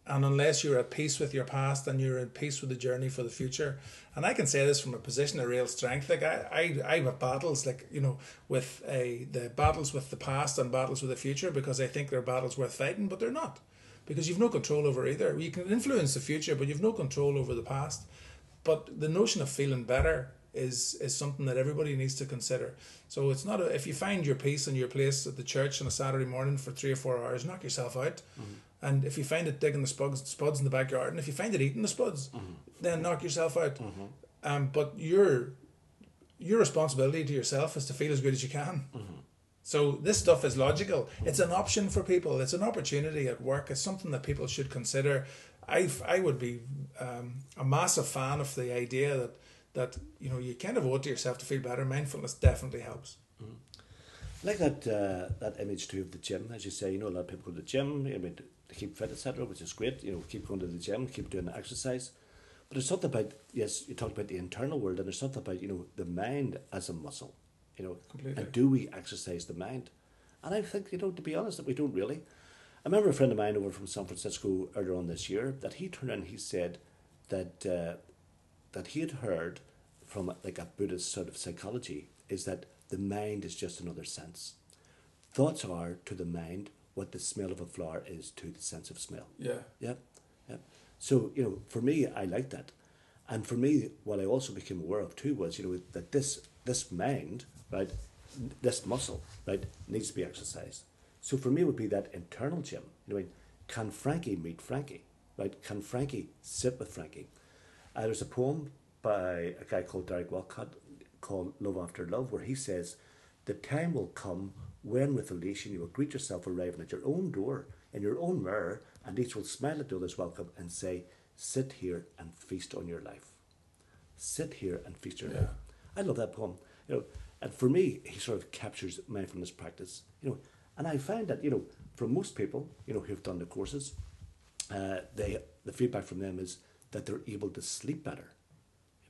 And unless you're at peace with your past and you're at peace with the journey for the future, and I can say this from a position of real strength, like I, I, I have battles, like, you know, with a, the battles with the past and battles with the future, because I think they're battles worth fighting, but they're not, because you've no control over either. You can influence the future, but you've no control over the past. But the notion of feeling better is is something that everybody needs to consider. So it's not a, if you find your peace and your place at the church on a Saturday morning for three or four hours, knock yourself out. Mm-hmm. And if you find it digging the spuds, spuds in the backyard, and if you find it eating the spuds, mm-hmm. then knock yourself out. Mm-hmm. Um, but your your responsibility to yourself is to feel as good as you can. Mm-hmm. So this stuff is logical. Mm-hmm. It's an option for people. It's an opportunity at work. It's something that people should consider. I I would be um, a massive fan of the idea that that you know you kind of owe it to yourself to feel better. Mindfulness definitely helps. Mm-hmm. I like that uh, that image too of the gym, as you say. You know, a lot of people go to the gym. I mean, to keep fit, et cetera, which is great. You know, keep going to the gym, keep doing the exercise. But there's something about, yes, you talked about the internal world, and there's something about, you know, the mind as a muscle. You know, completely. And do we exercise the mind? And I think, you know, to be honest, that we don't really. I remember a friend of mine over from San Francisco earlier on this year that he turned in and he said that uh, that he had heard from like a Buddhist sort of psychology is that the mind is just another sense. Thoughts are to the mind what the smell of a flower is to the sense of smell. Yeah. Yeah. Yeah. So, you know, for me, I like that. And for me, what I also became aware of too was, you know, that this this mind, right, this muscle, right, needs to be exercised. So for me, it would be that internal gym. You know, I mean, can Frankie meet Frankie, right? Can Frankie sit with Frankie? Uh, there's a poem by a guy called Derek Walcott called Love After Love, where he says, the time will come when with elation you will greet yourself arriving at your own door, in your own mirror, and each will smile at the other's welcome and say, sit here and feast on your life. Sit here and feast your yeah. life. I love that poem. You know, and for me, he sort of captures mindfulness practice. You know, and I find that, you know, from most people, you know, who've done the courses, uh, they the feedback from them is that they're able to sleep better.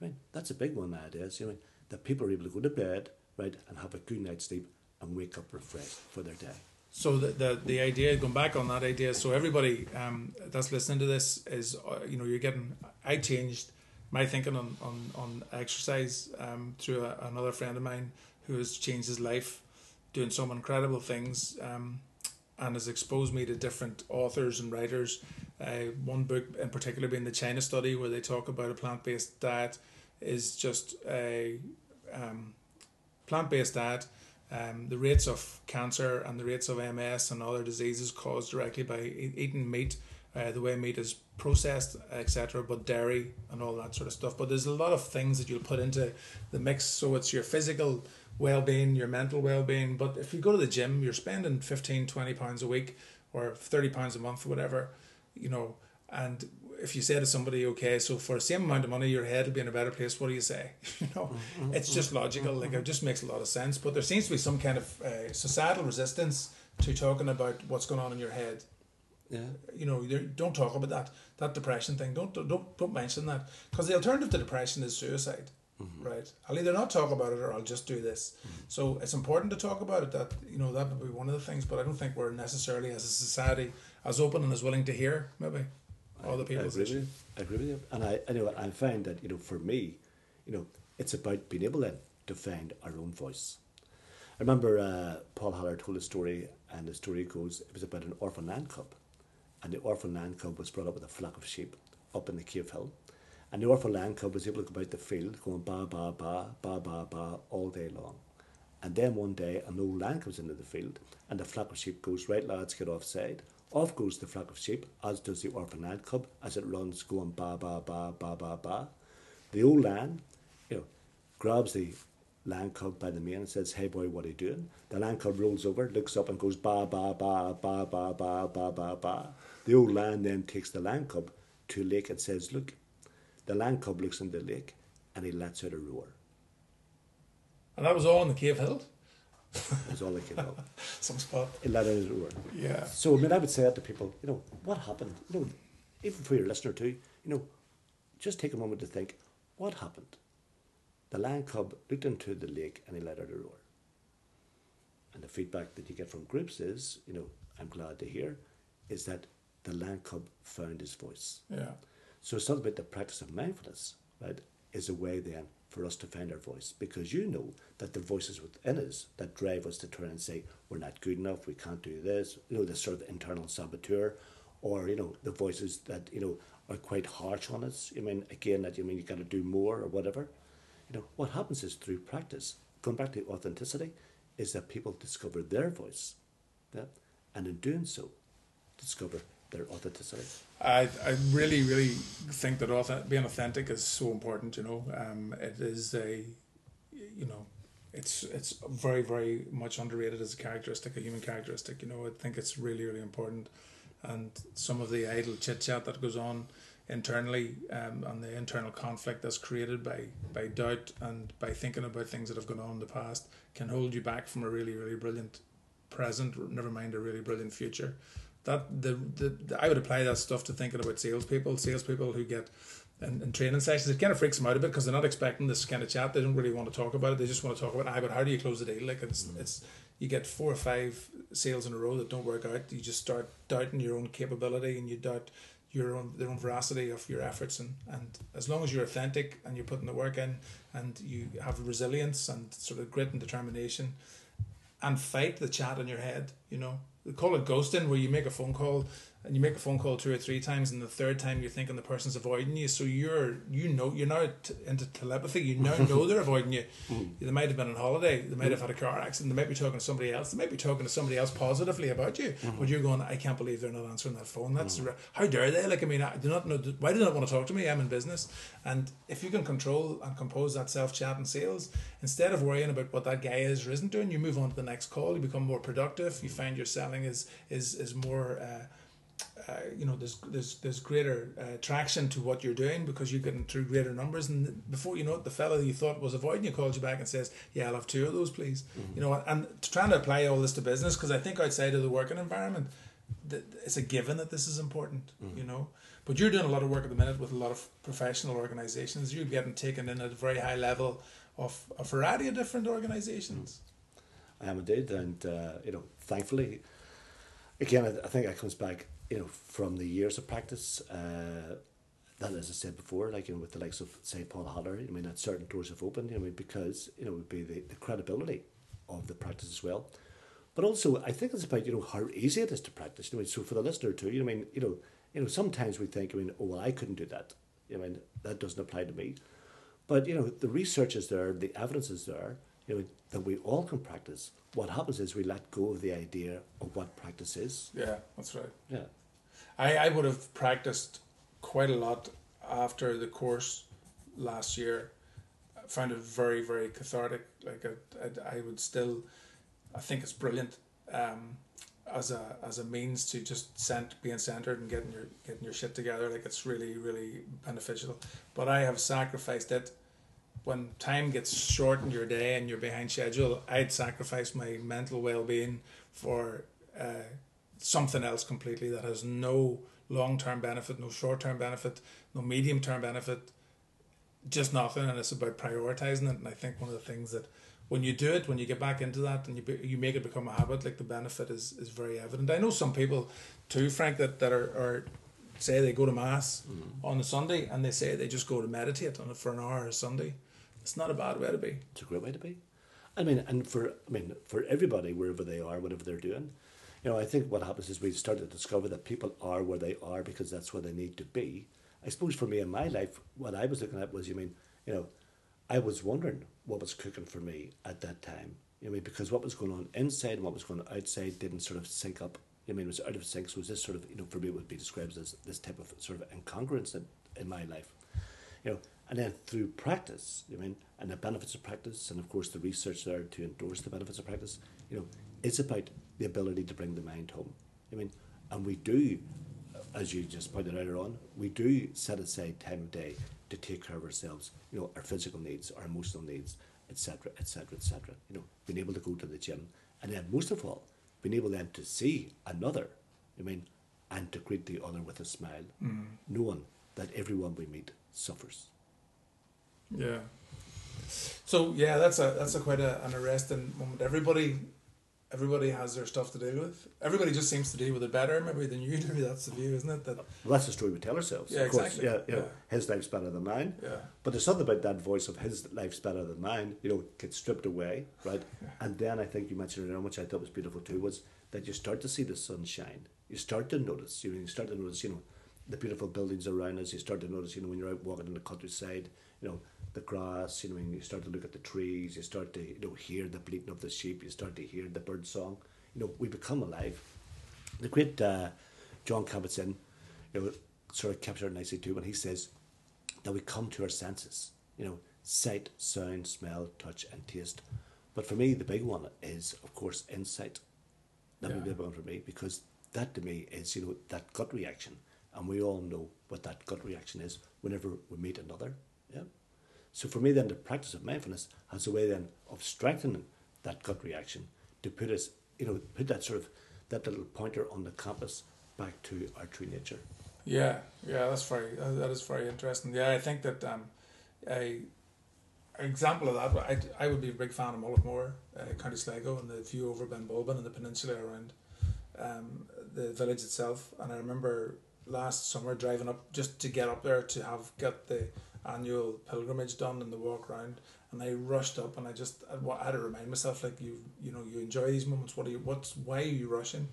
I mean, that's a big one nowadays, you know, that people are able to go to bed, right, and have a good night's sleep and wake up refreshed for their day. So the the, the idea, going back on that idea, so everybody um, that's listening to this is, uh, you know, you're getting, I changed my thinking on, on, on exercise um, through a, another friend of mine who has changed his life doing some incredible things um, and has exposed me to different authors and writers. Uh, one book in particular being the China Study, where they talk about a plant-based diet is just a um, plant-based diet. Um, the rates of cancer and the rates of M S and other diseases caused directly by e- eating meat, uh, the way meat is processed, et cetera, but dairy and all that sort of stuff. But there's a lot of things that you'll put into the mix. So it's your physical well-being, your mental well-being. But if you go to the gym, you're spending fifteen, twenty pounds a week or thirty pounds a month or whatever, you know, and if you say to somebody, okay, so for the same amount of money, your head will be in a better place, what do you say? You know, mm-hmm. It's just logical. Like, it just makes a lot of sense. But there seems to be some kind of uh, societal resistance to talking about what's going on in your head. Yeah. You know, don't talk about that, that depression thing. Don't don't don't mention that, because the alternative to depression is suicide. Mm-hmm. Right? I'll either not talk about it or I'll just do this. Mm-hmm. So it's important to talk about it. That, you know, that would be one of the things. But I don't think we're necessarily as a society as open and as willing to hear. Maybe. All the people. I agree with you. I agree with you. And I, I know I find that, you know, for me, you know, it's about being able then to find our own voice. I remember uh, Paul Haller told a story, and the story goes, it was about an orphan lamb cub, and the orphan lamb cub was brought up with a flock of sheep up in the Cave Hill, and the orphan lamb cub was able to go about the field going ba ba ba ba ba ba all day long, and then one day an old lamb comes into the field, and the flock of sheep goes, right lads, get offside. Off goes the flock of sheep, as does the orphan lamb cub, as it runs, going ba ba ba ba ba ba. The old lamb, you know, grabs the lamb cub by the mane and says, "Hey boy, what are you doing?" The lamb cub rolls over, looks up, and goes ba ba ba ba ba ba ba ba ba. The old lamb then takes the lamb cub to a lake and says, "Look." The lamb cub looks into the lake, and he lets out a roar. And that was all in the Cave Hill. That's all I can help. Some spot. It let out his word. Yeah. So, I mean, I would say that to people, you know, what happened? You know, even for your listener too, you know, just take a moment to think, what happened? The lamb cub looked into the lake and he let out a roar. And the feedback that you get from groups is, you know, I'm glad to hear, is that the land could find its voice. Yeah. So it's not about the practice of mindfulness, but it's a way then for us to find our voice, because you know that the voices within us that drive us to turn and say, we're not good enough, we can't do this, you know, the sort of internal saboteur, or, you know, the voices that, you know, are quite harsh on us. I mean, again, that you mean you got to do more or whatever. You know, what happens is through practice, going back to authenticity, is that people discover their voice, yeah? And in doing so, discover their authenticity. I I really, really think that authentic, being authentic is so important, you know. Um, it is a, you know, it's it's very, very much underrated as a characteristic, a human characteristic, you know. I think it's really, really important. And some of the idle chit-chat that goes on internally, um, and the internal conflict that's created by, by doubt and by thinking about things that have gone on in the past, can hold you back from a really, really brilliant present, never mind a really brilliant future. That the, the, the I would apply that stuff to thinking about salespeople. Salespeople who get in, in training sessions, it kind of freaks them out a bit because they're not expecting this kind of chat. They don't really want to talk about it. They just want to talk about, ah, but how do you close the deal? Like it's mm-hmm. it's you get four or five sales in a row that don't work out. You just start doubting your own capability, and you doubt your own their own veracity of your efforts. And, and as long as you're authentic and you're putting the work in, and you have resilience and sort of grit and determination, and fight the chat in your head, you know. They call it ghosting, where you make a phone call and you make a phone call two or three times, and the third time you're thinking the person's avoiding you, so you're you know you're now t- into telepathy. You now know they're avoiding you. Mm. They might have been on holiday, they might have had a car accident, they might be talking to somebody else, they might be talking to somebody else positively about you, mm-hmm. but you're going, I can't believe they're not answering that phone. That's mm. how dare they? Like I mean, I do not know why do they not want to talk to me? I'm in business. And if you can control and compose that self chat in sales, instead of worrying about what that guy is or isn't doing, you move on to the next call. You become more productive. You find yourself is is is more uh, uh, you know there's there's there's greater uh, traction to what you're doing, because you're getting through greater numbers, and before you know it, the fellow you thought was avoiding you calls you back and says, yeah, I'll have two of those please. Mm-hmm. You know, and trying to apply all this to business, because I think outside of the working environment, it's a given that this is important. Mm-hmm. You know, but you're doing a lot of work at the minute with a lot of professional organizations. You're getting taken in at a very high level of a variety of different organizations. Mm-hmm. I am indeed, and uh, you know, thankfully, again, I think that comes back, you know, from the years of practice. Uh, that, as I said before, like, you know, with the likes of, say, Paul Haller, I mean, that certain doors have opened, you know, because, you know, it would be the, the credibility of the practice as well. But also, I think it's about, you know, how easy it is to practice. You know, so for the listener too, you know, I mean, you know, you know, sometimes we think, I mean, oh, well, I couldn't do that. I mean, that doesn't apply to me. But, you know, the research is there, the evidence is there, you know, that we all can practice. What happens is we let go of the idea of what practice is. Yeah, that's right. Yeah, I, I would have practiced quite a lot after the course last year. I found it very, very cathartic. Like I, I, I would still, I think it's brilliant um, as a as a means to just cent, being centered and getting your getting your shit together. Like it's really, really beneficial. But I have sacrificed it. When time gets short in your day and you're behind schedule, I'd sacrifice my mental well-being for uh, something else completely that has no long-term benefit, no short-term benefit, no medium-term benefit, just nothing. And it's about prioritizing it. And I think one of the things that when you do it, when you get back into that and you be, you make it become a habit, like the benefit is, is very evident. I know some people too, Frank, that, that are... are say they go to mass mm-hmm. on a Sunday, and they say they just go to meditate on it for an hour a Sunday. It's not a bad way to be. It's a great way to be. I mean, and for I mean, for everybody, wherever they are, whatever they're doing, you know, I think what happens is we start to discover that people are where they are because that's where they need to be. I suppose for me in my life, what I was looking at was, you mean, you know, I was wondering what was cooking for me at that time. You know, I mean, because what was going on inside and what was going on outside didn't sort of sync up. I mean, it was out of sync. So it was this sort of, you know, for me, it would be described as this type of sort of incongruence in, in my life, you know. And then through practice, I mean, and the benefits of practice, and of course the research there to endorse the benefits of practice, you know, it's about the ability to bring the mind home. I mean, and we do, as you just pointed out earlier on, we do set aside time of day to take care of ourselves, you know, our physical needs, our emotional needs, et cetera, et cetera, et cetera. You know, being able to go to the gym, and then most of all, being able then to see another, I mean, and to greet the other with a smile, mm. knowing that everyone we meet suffers. Yeah. So yeah, that's a that's a quite a, an arresting moment. Everybody everybody has their stuff to deal with. Everybody just seems to deal with it better, maybe, than you do. That's the view, isn't it? That well, that's the story we tell ourselves. Yeah, of course. Exactly. Yeah, you know, yeah. His life's better than mine. Yeah. But there's something about that voice of his life's better than mine, you know, gets stripped away, right? Yeah. And then I think you mentioned it, which I thought was beautiful too, was that you start to see the sunshine. You start to notice, you, know, you start to notice, you know, the beautiful buildings around us. You start to notice, you know, when you're out walking in the countryside, you know, the grass, you know, you start to look at the trees, you start to, you know, hear the bleating of the sheep, you start to hear the bird song. You know, we become alive. The great uh, Jon Kabat-Zinn, you know, sort of captured it nicely too when he says that we come to our senses, you know, sight, sound, smell, touch and taste. But for me, the big one is, of course, insight. That yeah. would be a big one for me, because that to me is, you know, that gut reaction. And we all know what that gut reaction is whenever we meet another. Yeah. So for me then, the practice of mindfulness has a way then of strengthening that gut reaction to put us, you know, put that sort of, that little pointer on the compass back to our true nature. Yeah, yeah, that's very, that is very interesting. Yeah, I think that um, a, an example of that, I, I would be a big fan of Mullaghmore, uh, County Sligo, and the view over Benburb and the peninsula around um, the village itself. And I remember last summer driving up just to get up there to have, get the annual pilgrimage done and the walk around, and I rushed up, and I just I had to remind myself, like, you you know, you enjoy these moments. What are you? What's why are you rushing?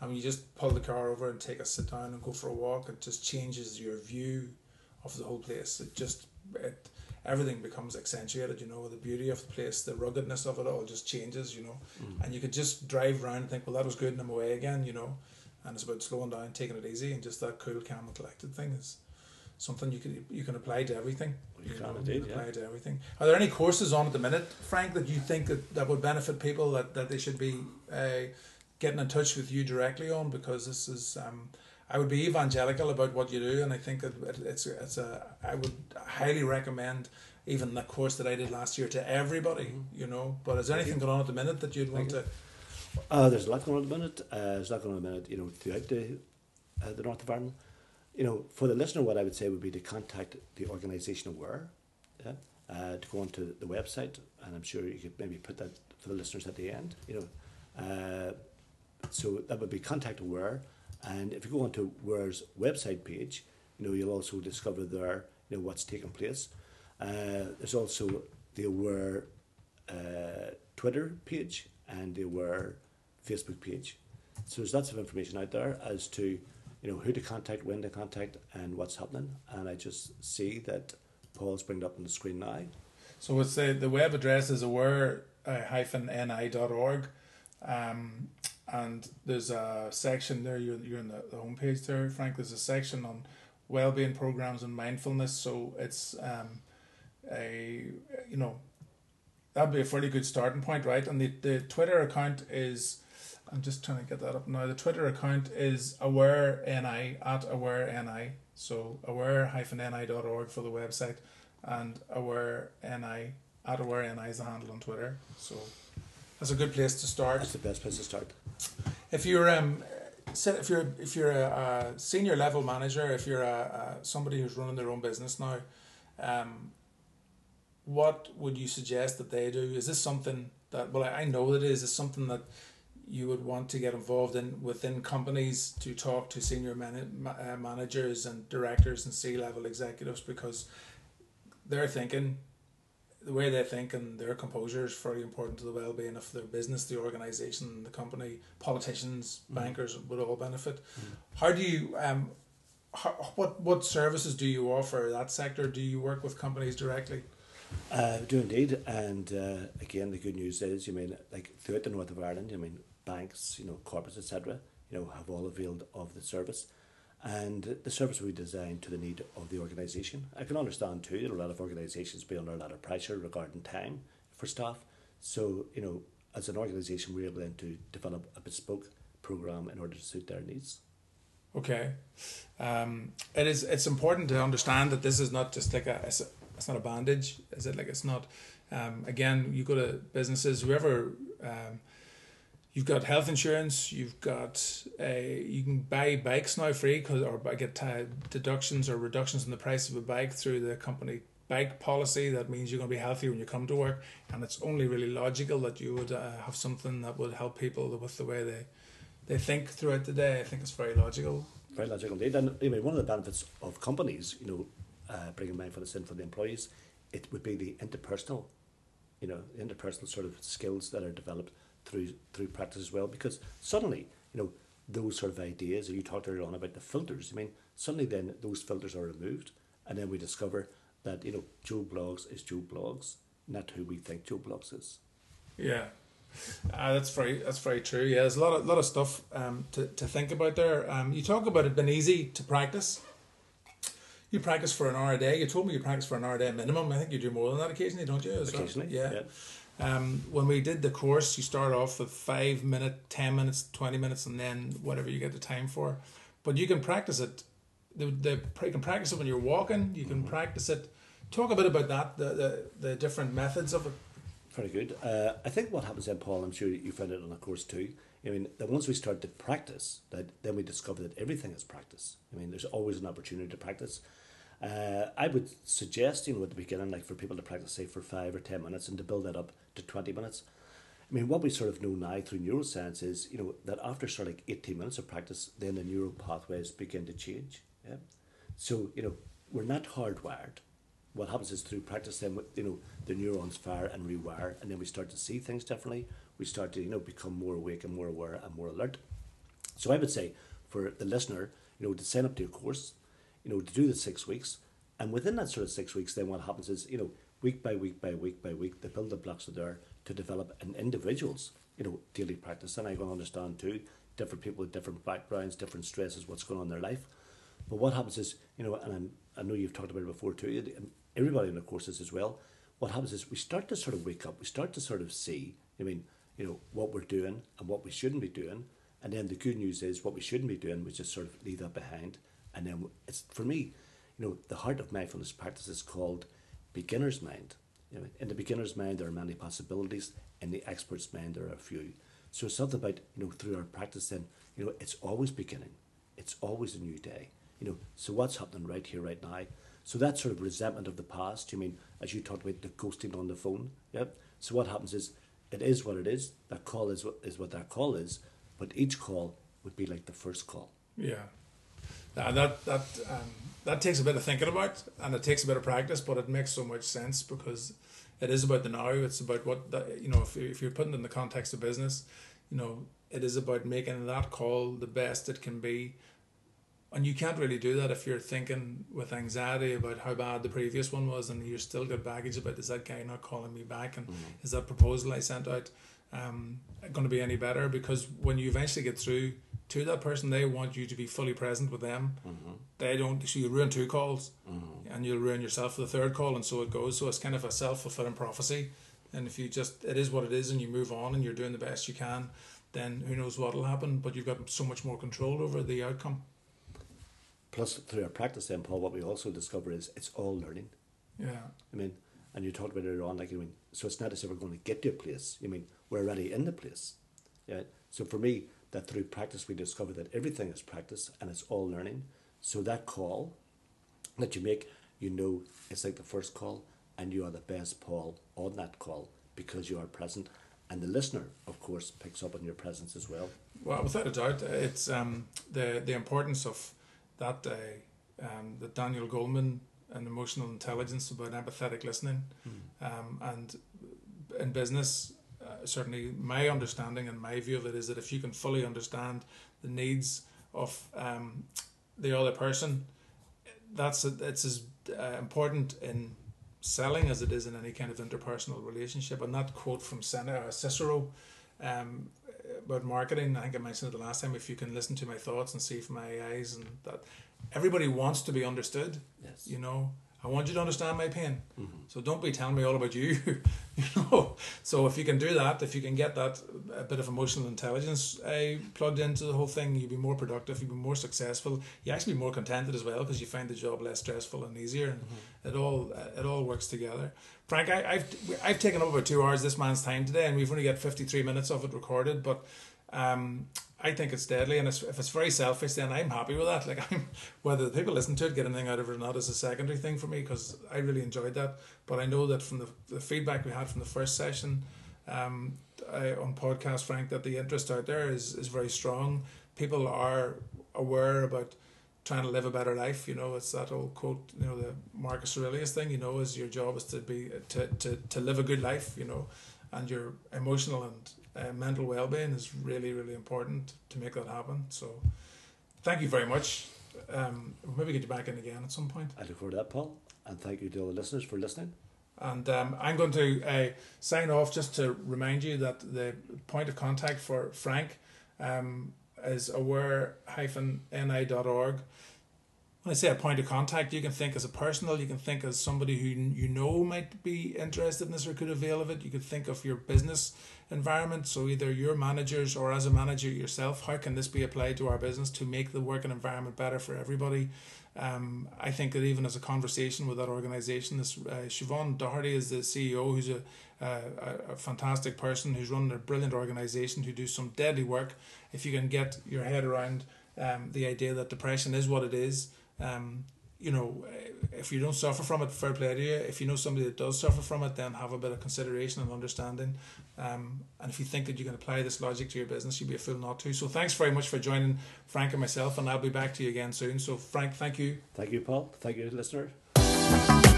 I mean, you just pull the car over and take a sit down and go for a walk. It just changes your view of the whole place. It just it everything becomes accentuated. You know, the beauty of the place, the ruggedness of it all just changes. You know, mm. and you could just drive around and think, well, that was good, and I'm away again. You know, and it's about slowing down, taking it easy, and just that cool, calm, and collected thing is something you can you can apply to everything. Well, you, you can know, indeed, apply yeah. to everything. Are there any courses on at the minute, Frank, that you think that, that would benefit people, that, that they should be uh, getting in touch with you directly on? Because this is, um, I would be evangelical about what you do, and I think that it, it's it's a I would highly recommend even the course that I did last year to everybody. Mm-hmm. You know, but is there anything going on at the minute that you'd want Thank to? You. Uh, there's a lot going on at the minute. Uh, there's a lot going on at the minute. You know, throughout the uh, the north of Ireland. You know, for the listener, what I would say would be to contact the organisation AWARE, yeah, uh, to go onto the website, and I'm sure you could maybe put that for the listeners at the end, you know. Uh, so that would be contact AWARE, and if you go onto AWARE's website page, you know, you'll also discover there, you know, what's taking place. Uh, there's also the AWARE uh, Twitter page and the AWARE Facebook page. So there's lots of information out there as to, you know, who to contact, when to contact, and what's happening. And I just see that Paul's bringing it up on the screen now. So it's the, the web address is aware dash ni dot org, um, and there's a section there. You're you're in the, the homepage there, Frank. There's a section on wellbeing programs and mindfulness. So it's um, a you know that'd be a fairly good starting point, right? And the, the Twitter account is. I'm just trying to get that up now. The Twitter account is aware dash ni, at aware dash ni. So aware dash ni dot org for the website, and aware dash ni, at aware dash ni is the handle on Twitter. So that's a good place to start. That's the best place to start. If you're um, if you're if you're a, a senior level manager, if you're a, a somebody who's running their own business now, um, what would you suggest that they do? Is this something that? Well, I know it is. Is something that you would want to get involved in within companies, to talk to senior man- uh, managers and directors and C-level executives, because they're thinking, the way they think and their composure is very important to the well-being of their business, the organisation, the company. Politicians, mm-hmm. bankers would all benefit. Mm-hmm. How do you, um, how, what what services do you offer that sector? Do you work with companies directly? Uh, do indeed, and uh, again, the good news is, you mean, like throughout the north of Ireland, I mean, banks, you know, corporates, et cetera, you know, have all availed of the service, and the service will be designed to the need of the organisation. I can understand too that a lot of organisations be under a lot of pressure regarding time for staff. So, you know, as an organisation, we're able then to develop a bespoke programme in order to suit their needs. Okay, um, it is. It's important to understand that this is not just like a. It's a it's not a bandage, is it? Like, it's not. Um, again, you go to businesses, whoever. Um, You've got health insurance. You've got a. You can buy bikes now free, cause or get t- deductions or reductions in the price of a bike through the company bag policy that means you're going to be healthy when you come to work, and it's only really logical that you would uh, have something that would help people with the way they they think throughout the day. I think it's very logical. Very logical indeed. And I mean, one of the benefits of companies, you know, uh, bringing mindfulness in for the employees, it would be the interpersonal, you know, the interpersonal sort of skills that are developed through through practice as well. Because suddenly, you know, those sort of ideas, and you talked earlier on about the filters, I mean, suddenly then those filters are removed, and then we discover that, you know, Joe Bloggs is Joe Bloggs, not who we think Joe Bloggs is. Yeah, uh, that's very that's very true. Yeah, there's a lot of lot of stuff um, to to think about there. Um, you talk about it being easy to practice. You practice for an hour a day. You told me you practice for an hour a day minimum. I think you do more than that occasionally, don't you? As occasionally, well? yeah. yeah. Um, when we did the course, you start off with five minutes, ten minutes, twenty minutes, and then whatever you get the time for. But you can practice it. The, the, you can practice it when you're walking. You can mm-hmm. practice it. Talk a bit about that, the, the, the different methods of it. Very good. Uh, I think what happens then, Paul, I'm sure you found it on a course too, I mean, that once we start to practice, that then we discover that everything is practice. I mean, there's always an opportunity to practice. Uh, I would suggest, you know, at the beginning, like for people to practice, say, for five or ten minutes and to build that up to twenty minutes. I mean, what we sort of know now through neuroscience is, you know, that after sort of like eighteen minutes of practice, then the neural pathways begin to change. Yeah. So, you know, we're not hardwired. What happens is through practice, then, you know, the neurons fire and rewire, and then we start to see things differently. We start to, you know, become more awake and more aware and more alert. So I would say for the listener, you know, to sign up to your course, you know, to do the six weeks. And within that sort of six weeks, then what happens is, you know, week by week by week by week, the building blocks are there to develop an individual's, you know, daily practice. And I can understand too, different people with different backgrounds, different stresses, what's going on in their life. But what happens is, you know, and I'm, I know you've talked about it before too, and everybody in the courses as well, what happens is we start to sort of wake up, we start to sort of see, I mean, you know, what we're doing and what we shouldn't be doing. And then the good news is what we shouldn't be doing, we just sort of leave that behind. And then it's, for me, you know, the heart of mindfulness practice is called beginner's mind. You know, in the beginner's mind, there are many possibilities. In the expert's mind, there are a few. So something about, you know, through our practice then, you know, it's always beginning. It's always a new day. You know, so what's happening right here, right now? So that sort of resentment of the past, you mean, as you talked about the ghosting on the phone, yeah? So what happens is, it is what it is, that call is what, is what that call is, but each call would be like the first call. Yeah. Now that that um, that takes a bit of thinking about, and it takes a bit of practice, but it makes so much sense because it is about the now. It's about what the, you know. If you, if you're putting it in the context of business, you know, it is about making that call the best it can be, and you can't really do that if you're thinking with anxiety about how bad the previous one was, and you've still got baggage about is that guy not calling me back, and mm-hmm. is that proposal I sent out um, going to be any better? Because when you eventually get through to that person, they want you to be fully present with them. Mm-hmm. They don't, so you ruin two calls, mm-hmm. and you'll ruin yourself for the third call, and so it goes. So it's kind of a self-fulfilling prophecy. And if you just, it is what it is, and you move on, and you're doing the best you can, then who knows what'll happen? But you've got so much more control over the outcome. Plus, through our practice, then, Paul, what we also discover is it's all learning. Yeah. I mean, and you talked about it earlier on, like, I mean, so it's not as if we're going to get to a place. I mean, we're already in the place. Yeah. So for me, that through practice we discover that everything is practice and it's all learning. So that call that you make, you know, it's like the first call, and you are the best Paul on that call because you are present, and the listener, of course, picks up on your presence as well. Well, without a doubt, it's um, the the importance of that uh, um, that Daniel Goleman and emotional intelligence about empathetic listening, mm. um, and in business. Uh, certainly my understanding and my view of it is that if you can fully understand the needs of um, the other person, that's a, it's as uh, important in selling as it is in any kind of interpersonal relationship. And that quote from Seneca, Cicero um, about marketing, I think I mentioned it the last time, if you can listen to my thoughts and see from my eyes, and that everybody wants to be understood, yes. you know. I want you to understand my pain. Mm-hmm. So don't be telling me all about you. you know. So if you can do that, if you can get that a bit of emotional intelligence uh, plugged into the whole thing, you'll be more productive, you'll be more successful. You'll actually be more contented as well because you find the job less stressful and easier. And mm-hmm. it all it all works together. Frank, I, I've I've taken up about two hours this man's time today, and we've only got fifty-three minutes of it recorded. But um, I think it's deadly, and it's, if it's very selfish, then I'm happy with that. Like, I'm, whether the people listen to it, get anything out of it or not, is a secondary thing for me, because I really enjoyed that. But I know that from the, the feedback we had from the first session um, I, on podcast, Frank, that the interest out there is, is very strong. People are aware about trying to live a better life. You know, it's that old quote, you know, the Marcus Aurelius thing, you know, is your job is to be to, to, to live a good life, you know, and your emotional and Uh, mental well-being is really, really important to make that happen. So thank you very much. Um, we'll maybe get you back in again at some point. I look forward to that, Paul, and thank you to all the listeners for listening. And um, I'm going to uh, sign off just to remind you that the point of contact for Frank um, is aware dash n i dot org. When I say a point of contact, you can think as a personal, you can think as somebody who you know might be interested in this or could avail of it. You could think of your business environment, so either your managers or as a manager yourself, how can this be applied to our business to make the working environment better for everybody? Um, I think that even as a conversation with that organisation, this uh, Siobhan Doherty is the C E O, who's a, uh, a fantastic person who's running a brilliant organisation who do some deadly work. If you can get your head around um, the idea that depression is what it is, Um, you know, if you don't suffer from it, fair play to you. If you know somebody that does suffer from it, then have a bit of consideration and understanding. Um, and if you think that you can apply this logic to your business, you'd be a fool not to. So thanks very much for joining Frank and myself, and I'll be back to you again soon. So Frank, thank you. Thank you, Paul. Thank you, listener.